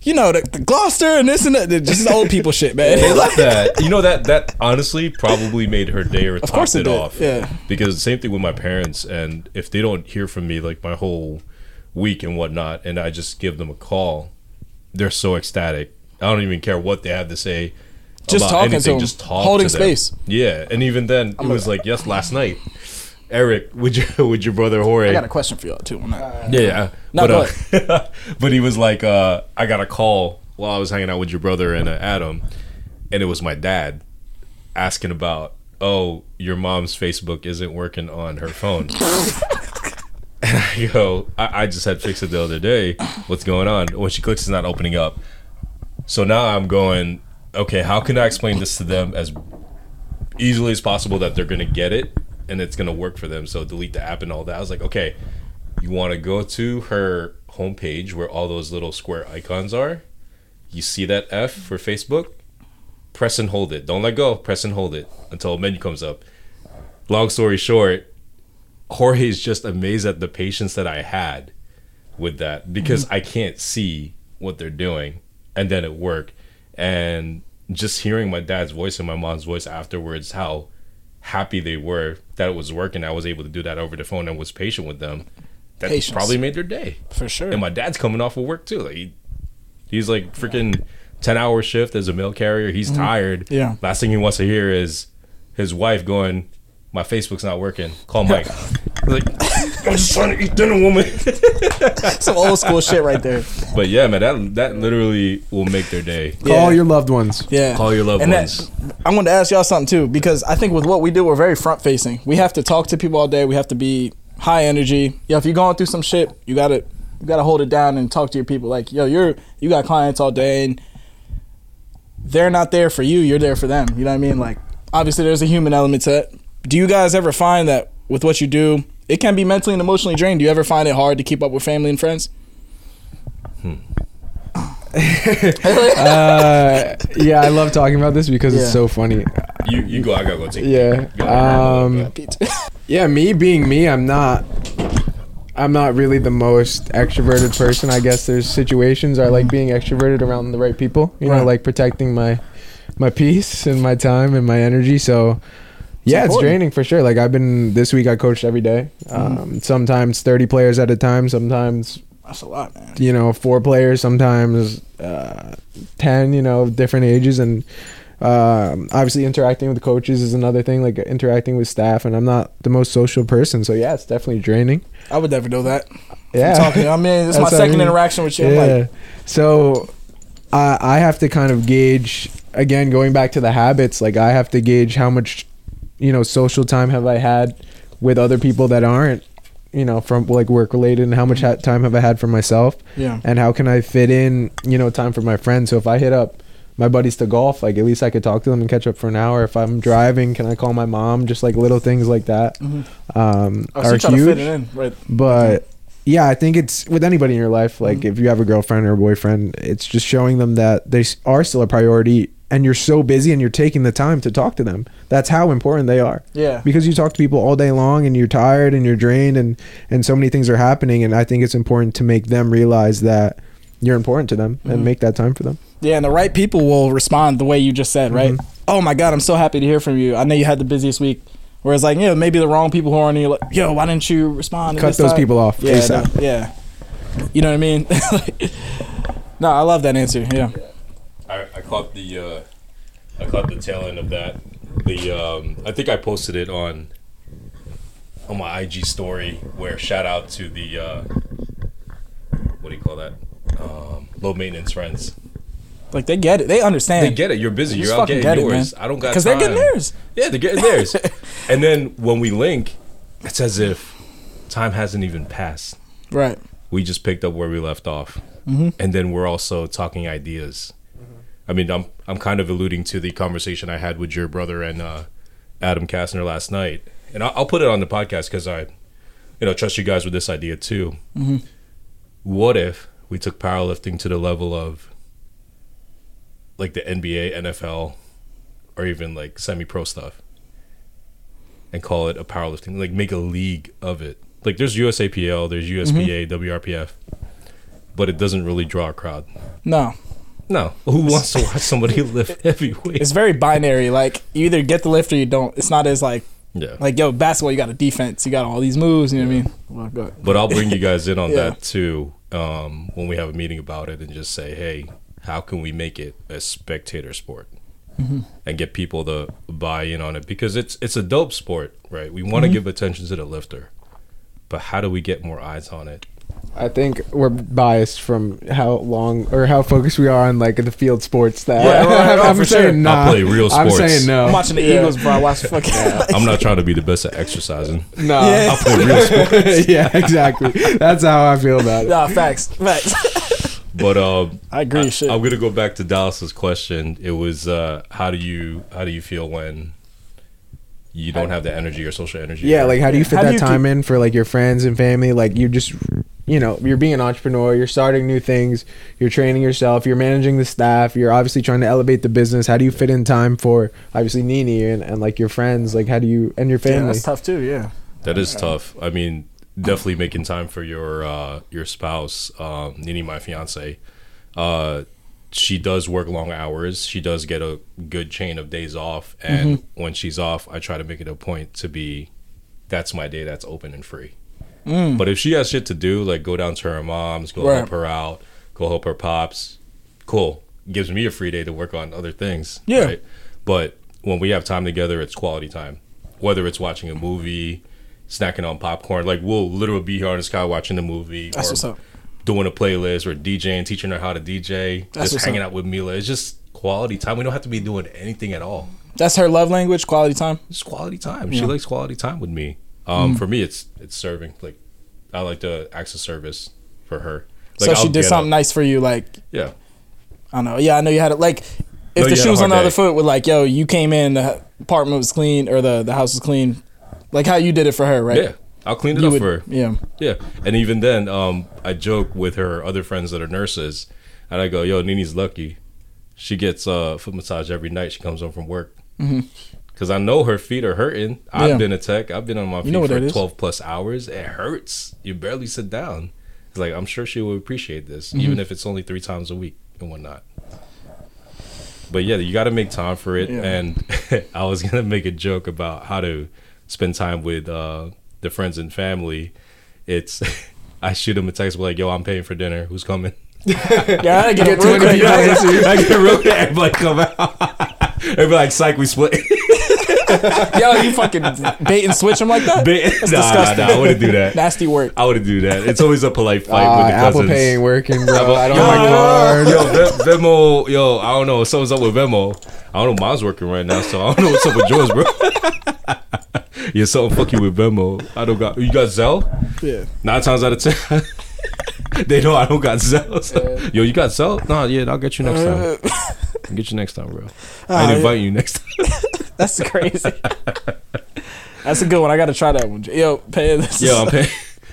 You know, the, the Gloucester and this and that. Just old people shit, man. They like that. You know, that that honestly probably made her day or of topped it, it off. Yeah. Because the same thing with my parents. And if they don't hear from me, like, my whole week and whatnot, and I just give them a call, they're so ecstatic. I don't even care what they have to say. Just about talking anything. To them. Just talk holding to them. Space. Yeah. And even then, I'm it was a, like, yes, last night. Eric, would your, would your brother Jorge... I got a question for y'all, too. On that. Yeah, yeah. No, but, uh, but he was like, uh, I got a call while I was hanging out with your brother and uh, Adam, and it was my dad asking about, oh, your mom's Facebook isn't working on her phone. And I go, I, I just had fixed it the other day. What's going on? When she clicks, it's not opening up. So now I'm going, okay, how can I explain this to them as easily as possible that they're going to get it? And it's going to work for them, so delete the app and all that. I was like, okay, you want to go to her homepage where all those little square icons are. You see that F for Facebook? Press and hold it. Don't let go. Press and hold it until a menu comes up. Long story short, Jorge is just amazed at the patience that I had with that because mm-hmm. I can't see what they're doing. And then it worked. And just hearing my dad's voice and my mom's voice afterwards, how happy they were that it was working. I was able to do that over the phone and was patient with them. That Patience. Probably made their day for sure. And my dad's coming off of work too. Like he, he's like freaking ten hour shift as a mail carrier. He's mm-hmm. tired. Yeah. Last thing he wants to hear is his wife going, "My Facebook's not working. Call Mike." Like I'm just trying to eat dinner, woman. Some old school shit right there. But yeah, man, that that literally will make their day. Yeah. Call your loved ones. Yeah. Call your loved and ones. That, I wanted to ask y'all something too, because I think with what we do, we're very front facing. We have to talk to people all day. We have to be high energy. Yeah, if you're going through some shit, you gotta you gotta hold it down and talk to your people. Like, yo, you're you got clients all day and they're not there for you, you're there for them. You know what I mean? Like, obviously there's a human element to that. Do you guys ever find that with what you do, it can be mentally and emotionally drained? Do you ever find it hard to keep up with family and friends? Hmm. uh, yeah, I love talking about this because yeah. it's so funny. You you go, I gotta go take yeah. it. Um, yeah, me being me, I'm not I'm not really the most extroverted person. I guess there's situations I like being extroverted around the right people. You right. know, like protecting my my peace and my time and my energy. So it's yeah, important. It's draining for sure. Like I've been this week, I coached every day. Um, mm-hmm. Sometimes thirty players at a time. Sometimes that's a lot, man. You know, four players. Sometimes uh, ten. You know, different ages, and um, obviously interacting with coaches is another thing. Like interacting with staff, and I'm not the most social person, so yeah, it's definitely draining. I would never know that. Yeah, I'm talking, I mean, this is my second I mean. interaction with you. Yeah. I'm like, so I, I have to kind of gauge again, going back to the habits. Like I have to gauge how much, you know, social time have I had with other people that aren't, you know, from like work related, and how much ha- time have I had for myself? Yeah. And how can I fit in, you know, time for my friends? So if I hit up my buddies to golf, like at least I could talk to them and catch up for an hour. If I'm driving, can I call my mom? Just like little things like that. Mm-hmm. Um, oh, so are huge. To fit it in, right. But yeah, I think it's with anybody in your life. Like mm-hmm. if you have a girlfriend or a boyfriend, it's just showing them that they are still a priority, and you're so busy and you're taking the time to talk to them. That's how important they are. Yeah. Because you talk to people all day long and you're tired and you're drained, and, and so many things are happening. And I think it's important to make them realize that you're important to them mm-hmm. and make that time for them. Yeah, and the right people will respond the way you just said, right? Mm-hmm. Oh my God, I'm so happy to hear from you. I know you had the busiest week. Whereas like, you know, maybe the wrong people who are on you, like, yo, why didn't you respond? Cut those time? people off. Yeah, no, yeah. You know what I mean? like, no, I love that answer. Yeah. I, I caught the, uh, I caught the tail end of that. The um, I think I posted it on, on my I G story. Where shout out to the, uh, what do you call that? Um, low maintenance friends. Like they get it, they understand. They get it. You're busy. You're out getting get yours. It, I don't got time. Because they're getting theirs. Yeah, they're getting theirs. And then when we link, it's as if time hasn't even passed. Right. We just picked up where we left off, mm-hmm. and then we're also talking ideas. Mm-hmm. I mean, I'm I'm kind of alluding to the conversation I had with your brother and uh, Adam Kastner last night, and I'll, I'll put it on the podcast because I, you know, trust you guys with this idea too. Mm-hmm. What if we took powerlifting to the level of like the N B A, N F L, or even like semi-pro stuff, and call it a powerlifting, like make a league of it? Like there's U S A P L, there's U S P A, mm-hmm. W R P F, but it doesn't really draw a crowd. No. No. Who wants to watch somebody lift heavy weight? It's very binary. Like you either get the lift or you don't. It's not as like, yeah. like yo, basketball, you got a defense, you got all these moves, you know yeah. what I mean? Well, but I'll bring you guys in on yeah. that too um, when we have a meeting about it, and just say, hey, how can we make it a spectator sport mm-hmm. and get people to buy in on it? Because it's it's a dope sport, right? We want to mm-hmm. give attention to the lifter, but how do we get more eyes on it? I think we're biased from how long or how focused we are on like the field sports. That yeah, right, right, I'm for saying sure. no. Nah. I play real sports. I'm saying no. I'm watching the Eagles, bro. I watch fucking. Yeah. I'm not trying to be the best at exercising. No, yeah. I play real sports. yeah, exactly. That's how I feel about it. Nah, facts, facts. But um, I agree. I, shit. I'm gonna go back to Dallas's question. It was uh, how do you how do you feel when you don't have the energy or social energy? Yeah, like how do you fit how that you time keep- in for like your friends and family? Like you just, you know, you're being an entrepreneur. You're starting new things. You're training yourself. You're managing the staff. You're obviously trying to elevate the business. How do you fit in time for obviously Nini and, and like your friends? Like how do you and your family? Yeah, that's tough too. Yeah, that is tough. I mean, definitely making time for your uh, your spouse. um, Nini, my fiance, uh, she does work long hours. She does get a good chain of days off, and mm-hmm. when she's off, I try to make it a point to be, that's my day, that's open and free. Mm. But if she has shit to do, like go down to her mom's, go right. help her out, go help her pops, cool. Gives me a free day to work on other things. Yeah. Right? But when we have time together, it's quality time. Whether it's watching a movie, snacking on popcorn. Like, we'll literally be here on this couch watching the movie. That's or what's up. Doing a playlist or DJing, teaching her how to D J. That's just hanging up. out with Mila. It's just quality time. We don't have to be doing anything at all. That's her love language, quality time. It's quality time. Yeah. She likes quality time with me. Um, mm. For me, it's it's serving. Like, I like the acts of service for her. Like, so I'll she did something up. nice for you, like... Yeah. I don't know. Yeah, I know you had it. Like, if no, the shoe was on the day. other foot with, like, yo, you came in, the apartment was clean, or the, the house was clean. Like, how you did it for her, right? Yeah. I'll clean it you up would, for her. Yeah. Yeah. And even then, um, I joke with her other friends that are nurses, and I go, yo, Nini's lucky. She gets a uh, foot massage every night. She comes home from work. Mm-hmm. Because I know her feet are hurting. I've yeah. been a tech. I've been on my feet you know for twelve plus hours. It hurts. You barely sit down. It's like, I'm sure she will appreciate this, mm-hmm. even if it's only three times a week and whatnot. But yeah, you got to make time for it. Yeah. And I was going to make a joke about how to spend time with uh, the friends and family. It's, I shoot them a text like, yo, I'm paying for dinner. Who's coming? Yeah, I get real quick. I get real quick. Everybody come out. Everybody like, psych, we split. Yo, you fucking bait and switch him like that? Bait, That's nah, disgusting. Nah, nah, I wouldn't do that. Nasty work. I wouldn't do that. It's always a polite fight uh, with the Apple cousins. Apple Pay ain't working, bro. Apple, I don't yo, know. Yo, Ve- Venmo, yo, I don't know. Something's up with Venmo. I don't know. Mine's working right now, so I don't know what's up with yours, bro. Yeah, something fuck you with Venmo. I don't got. You got Zelle? Yeah. Nine times out of ten. They know I don't got Zelle. So. Yeah. Yo, you got Zelle? Nah, yeah, I'll get you next uh, time. I'll get you next time, bro. Uh, I invite yeah. you next time. That's crazy. That's a good one. I got to try that one. Yo, pay this. Yo, I'm paying.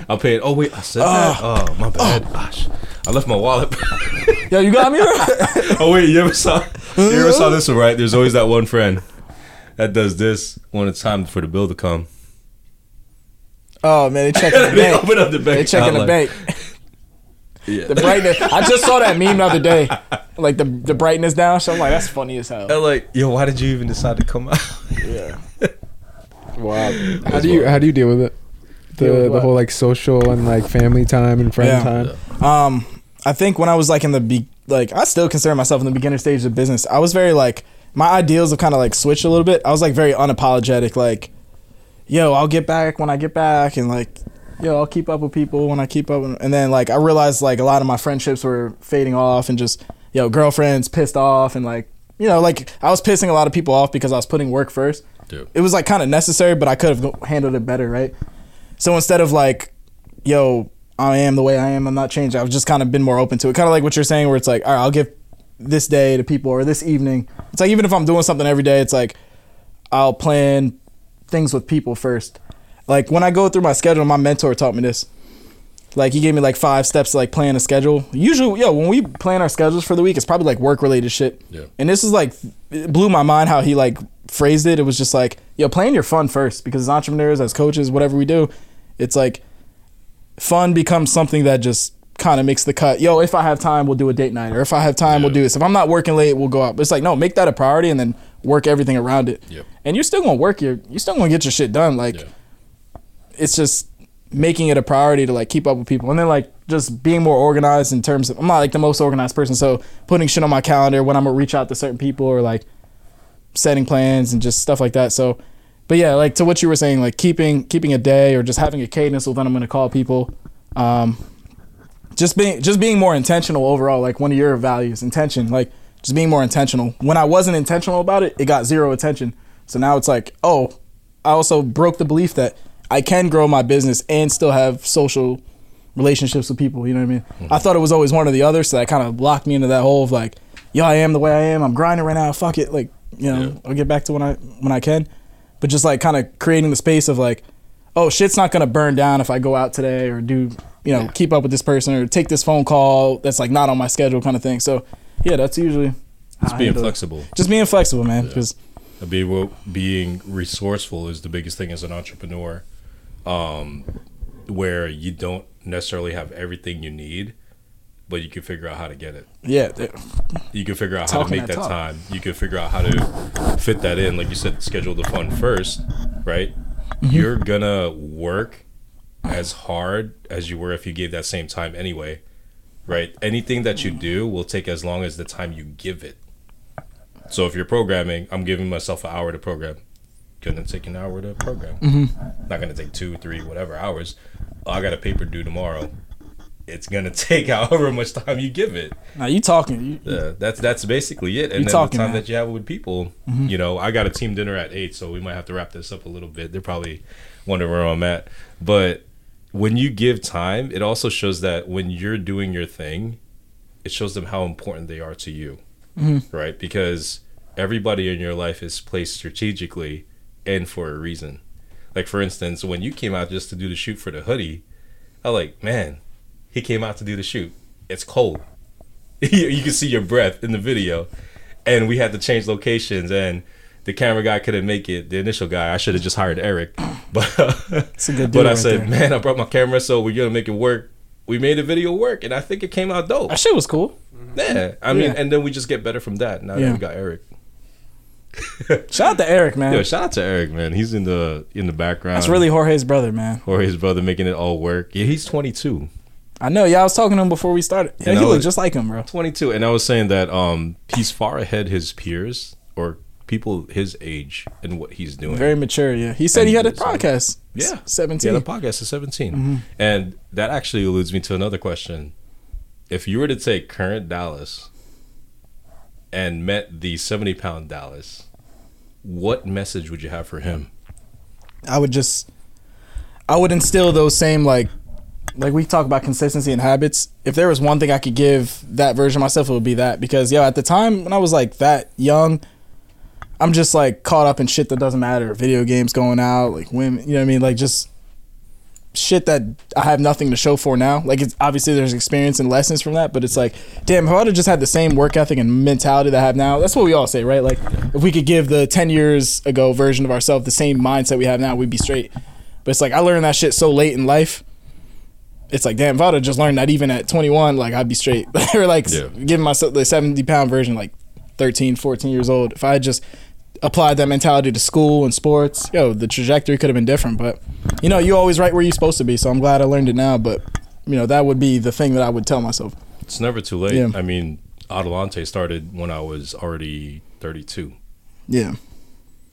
I'm paying. Oh, wait. I said uh, that. Oh, my bad. Oh. Gosh. I left my wallet. Yo, you got me, bro? Oh, wait. You ever saw You ever saw this one, right? There's always that one friend that does this when it's time for the bill to come. Oh, man. They check in the bank. They open up the bank. They check in the like, bank. Yeah. The brightness. I just saw that meme the other day. Like the the brightness down. So I'm like, that's funny as hell. I'm like, yo, why did you even decide to come out? Yeah. Wow. How do you how do you deal with it? The with the whole like social and like family time and friend yeah. time. Yeah. Um, I think when I was like in the be like I still consider myself in the beginner stage of business. I was very like my ideals have kind of like switched a little bit. I was like very unapologetic. Like, yo, I'll get back when I get back, and like. Yo, I'll keep up with people when I keep up. With, and then, like, I realized, like, a lot of my friendships were fading off and just, yo, girlfriends pissed off. And, like, you know, like, I was pissing a lot of people off because I was putting work first. Dude. It was, like, kind of necessary, but I could have handled it better, right? So instead of, like, yo, I am the way I am. I'm not changing. I've just kind of been more open to it. Kind of like what you're saying where it's like, all right, I'll give this day to people or this evening. It's like even if I'm doing something every day, it's like I'll plan things with people first. Like, when I go through my schedule, my mentor taught me this. Like, he gave me, like, five steps to, like, plan a schedule. Usually, yo, when we plan our schedules for the week, it's probably, like, work-related shit. Yeah. And this is, like, it blew my mind how he, like, phrased it. It was just, like, yo, plan your fun first. Because as entrepreneurs, as coaches, whatever we do, it's, like, fun becomes something that just kind of makes the cut. Yo, if I have time, we'll do a date night. Or if I have time, yeah. we'll do this. If I'm not working late, we'll go out. But it's, like, no, make that a priority and then work everything around it. Yep. And you're still going to work your – you're still going to get your shit done. Like yeah. – it's just making it a priority to like keep up with people. And then like just being more organized in terms of, I'm not like the most organized person. So putting shit on my calendar when I'm gonna reach out to certain people or like setting plans and just stuff like that. So, but yeah, like to what you were saying, like keeping, keeping a day or just having a cadence with when I'm going to call people. Um, just being, just being more intentional overall, like one of your values, intention, like just being more intentional. When I wasn't intentional about it, it got zero attention. So now it's like, oh, I also broke the belief that I can grow my business and still have social relationships with people. You know what I mean? Mm-hmm. I thought it was always one or the other, so that kind of locked me into that hole of like, yo, I am the way I am. I'm grinding right now. Fuck it. Like, you know, yeah. I'll get back to when I when I can. But just like kind of creating the space of like, oh, shit's not going to burn down if I go out today or do, you know, yeah. keep up with this person or take this phone call that's like not on my schedule kind of thing. So, yeah, that's usually. Just being flexible. Just being flexible, man. Yeah. 'Cause being, being resourceful is the biggest thing as an entrepreneur. Um, where you don't necessarily have everything you need, but you can figure out how to get it. Yeah. You can figure out how to make that, that time. You can figure out how to fit that in. Like you said, schedule the fun first, right? Mm-hmm. You're going to work as hard as you were if you gave that same time anyway, right? Anything that you do will take as long as the time you give it. So if you're programming, I'm giving myself an hour to program. gonna take an hour to program. Mm-hmm. Not gonna take two, three, whatever hours. Oh, I got a paper due tomorrow. It's gonna take however much time you give it. Now you talking? You, uh, that's that's basically it. And then talking, the time man. that you have with people, mm-hmm. you know, I got a team dinner at eight, so we might have to wrap this up a little bit. They're probably wondering where I'm at, but when you give time, it also shows that when you're doing your thing, it shows them how important they are to you, mm-hmm. right? Because everybody in your life is placed strategically and for a reason. Like for instance, when you came out just to do the shoot for the hoodie, I like, man. He came out to do the shoot. It's cold. You can see your breath in the video. And we had to change locations, and the camera guy couldn't make it. The initial guy, I should have just hired Eric. But, it's a good but I right said, there. man, I brought my camera, so we're going to make it work. We made the video work, and I think it came out dope. That shit was cool. Yeah. I mean, yeah. And then we just get better from that. Now yeah. that we got Eric. Shout out to Eric, man. Yo, shout out to Eric, man. He's in the in the background. That's really Jorge's brother, man. Jorge's brother making it all work. Yeah, he's twenty-two. I know, yeah, I was talking to him before we started. Yeah, he looked just like him, bro. twenty-two, and I was saying that um, he's far ahead his peers or people his age and what he's doing. Very mature, yeah. He said and he had a podcast. Like, yeah. seventeen. He had a podcast at seventeen. Mm-hmm. And that actually alludes me to another question. If you were to take current Dallas and met the seventy-pound Dallas, what message would you have for him? I would just... I would instill those same, like... Like we talk about consistency and habits. If there was one thing I could give that version of myself, it would be that. Because yo, at the time when I was like that young, I'm just like caught up in shit that doesn't matter. Video games, going out, like women, you know what I mean? Like just shit that I have nothing to show for now. Like it's obviously there's experience and lessons from that, but it's like, damn, if I would have just had the same work ethic and mentality that I have now, that's what we all say, right? Like if we could give the ten years ago version of ourselves the same mindset we have now, we'd be straight. But it's like I learned that shit so late in life. It's like, damn, if I would have just learned that even at twenty-one, like, I'd be straight. Or, like, yeah. giving myself the seventy-pound version, like, thirteen, fourteen years old. If I had just applied that mentality to school and sports, yo, the trajectory could have been different. But, you know, you always right where you're supposed to be, so I'm glad I learned it now. But, you know, that would be the thing that I would tell myself. It's never too late. Yeah. I mean, Adelante started when I was already thirty-two. Yeah.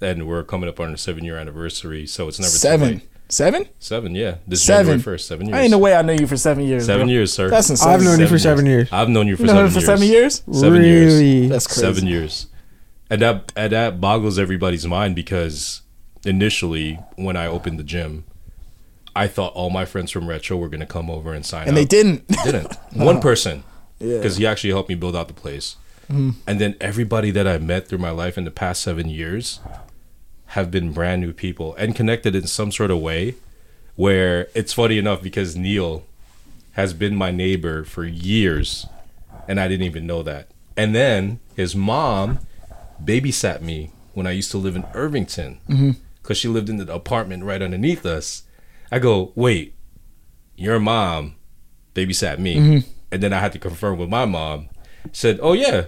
And we're coming up on a seven-year anniversary, so it's never Seven. too late. Seven? Seven, yeah. This seven. January first, seven years. I ain't no way I knew you for seven years. Seven bro. years, sir. That's insane. I've known seven you for seven years. years. I've known you for, you seven, known for years. seven years. Seven years? Really? Years. That's crazy. Seven years. And that, and that boggles everybody's mind because initially when I opened the gym, I thought all my friends from Retro were going to come over and sign and up. And they didn't. They didn't. One person. Yeah. Because he actually helped me build out the place. Mm. And then everybody that I met through my life in the past seven years... have been brand new people and connected in some sort of way where it's funny enough because Neil has been my neighbor for years and I didn't even know that. And then his mom babysat me when I used to live in Irvington because mm-hmm. she lived in the apartment right underneath us. I go, wait, your mom babysat me. Mm-hmm. And then I had to confirm with my mom. Said, oh yeah,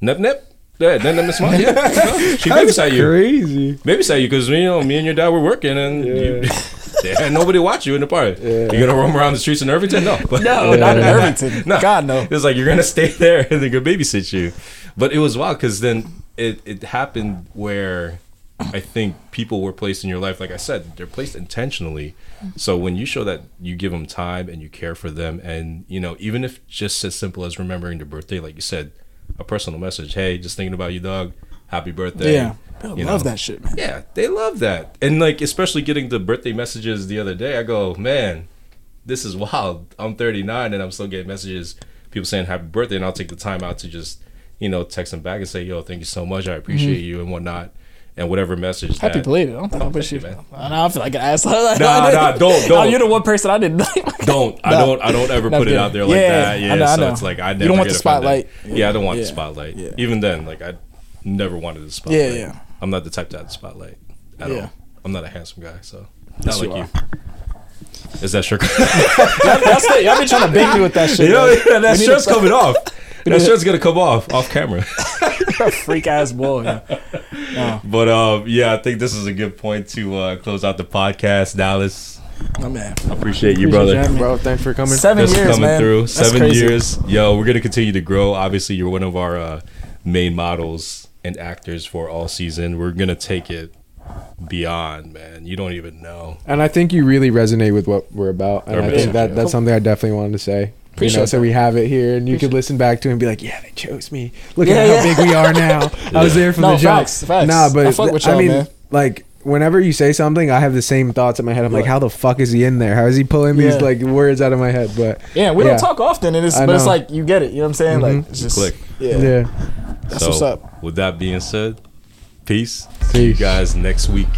nep nep. Yeah, then Miss Mom, yeah, no, she babysat you. Crazy, babysat you because you know me and your dad were working and yeah. you, they had nobody watch you in the park. Yeah. You're gonna roam around the streets in Irvington? No, but, no, yeah. not in Irvington. No, God no. It was like you're gonna stay there and they're gonna babysit you. But it was wild because then it it happened where I think people were placed in your life. Like I said, they're placed intentionally. So when you show that you give them time and you care for them, and you know, even if just as simple as remembering their birthday, like you said. A personal message. Hey, just thinking about you, dog. Happy birthday. Yeah. I love know. that shit, man. Yeah, they love that. And, like, especially getting the birthday messages the other day, I go, man, this is wild. I'm thirty-nine and I'm still getting messages, people saying happy birthday, and I'll take the time out to just, you know, text them back and say, yo, thank you so much. I appreciate mm-hmm. you and whatnot. And whatever message happy belated. I don't think oh, I'll push you, man. I don't feel like an asshole. Nah, nah, don't, don't. Oh, you're the one person I didn't like. Don't. I no. don't I don't ever no, put it out there like yeah, that. Yeah, I know, I know. So it's like I never You don't want the spotlight. Yeah. yeah, I don't want yeah. the spotlight. Yeah. Even then, like I never wanted the spotlight. Yeah, yeah. I'm not the type to have the spotlight at yeah. all. I'm not a handsome guy, so yes, not you like are. you. Is that shirt? That's it. Y'all been trying to bait me with that shit. You know, yeah, that shirt's coming off. That shirt's gonna come off off camera. You're a freak ass boy. No. But um, yeah, I think this is a good point to uh, close out the podcast, Dallas. Oh, man. I appreciate you, appreciate brother. You, bro, thanks for coming. Seven Thanks years, for coming man. Through. That's Seven crazy. years. Yo, we're gonna continue to grow. Obviously, you're one of our uh, main models and actors for all season. We're gonna take it beyond, man. You don't even know. And I think you really resonate with what we're about. And I think that that's something I definitely wanted to say. You know, so we have it here, and you could listen back to it and be like, yeah, they chose me. Look yeah, at yeah. how big we are now. yeah. I was there for no, the jump. Nah, but I, fuck with y'all, I mean, man. Like, whenever you say something, I have the same thoughts in my head. I'm what? like, how the fuck is he in there? How is he pulling yeah. these like words out of my head? But yeah, we yeah. don't talk often, and it's but it's like you get it. You know what I'm saying? Mm-hmm. Like, it's just click. Yeah, yeah. That's so, what's up. With that being said, peace. peace. See you guys next week.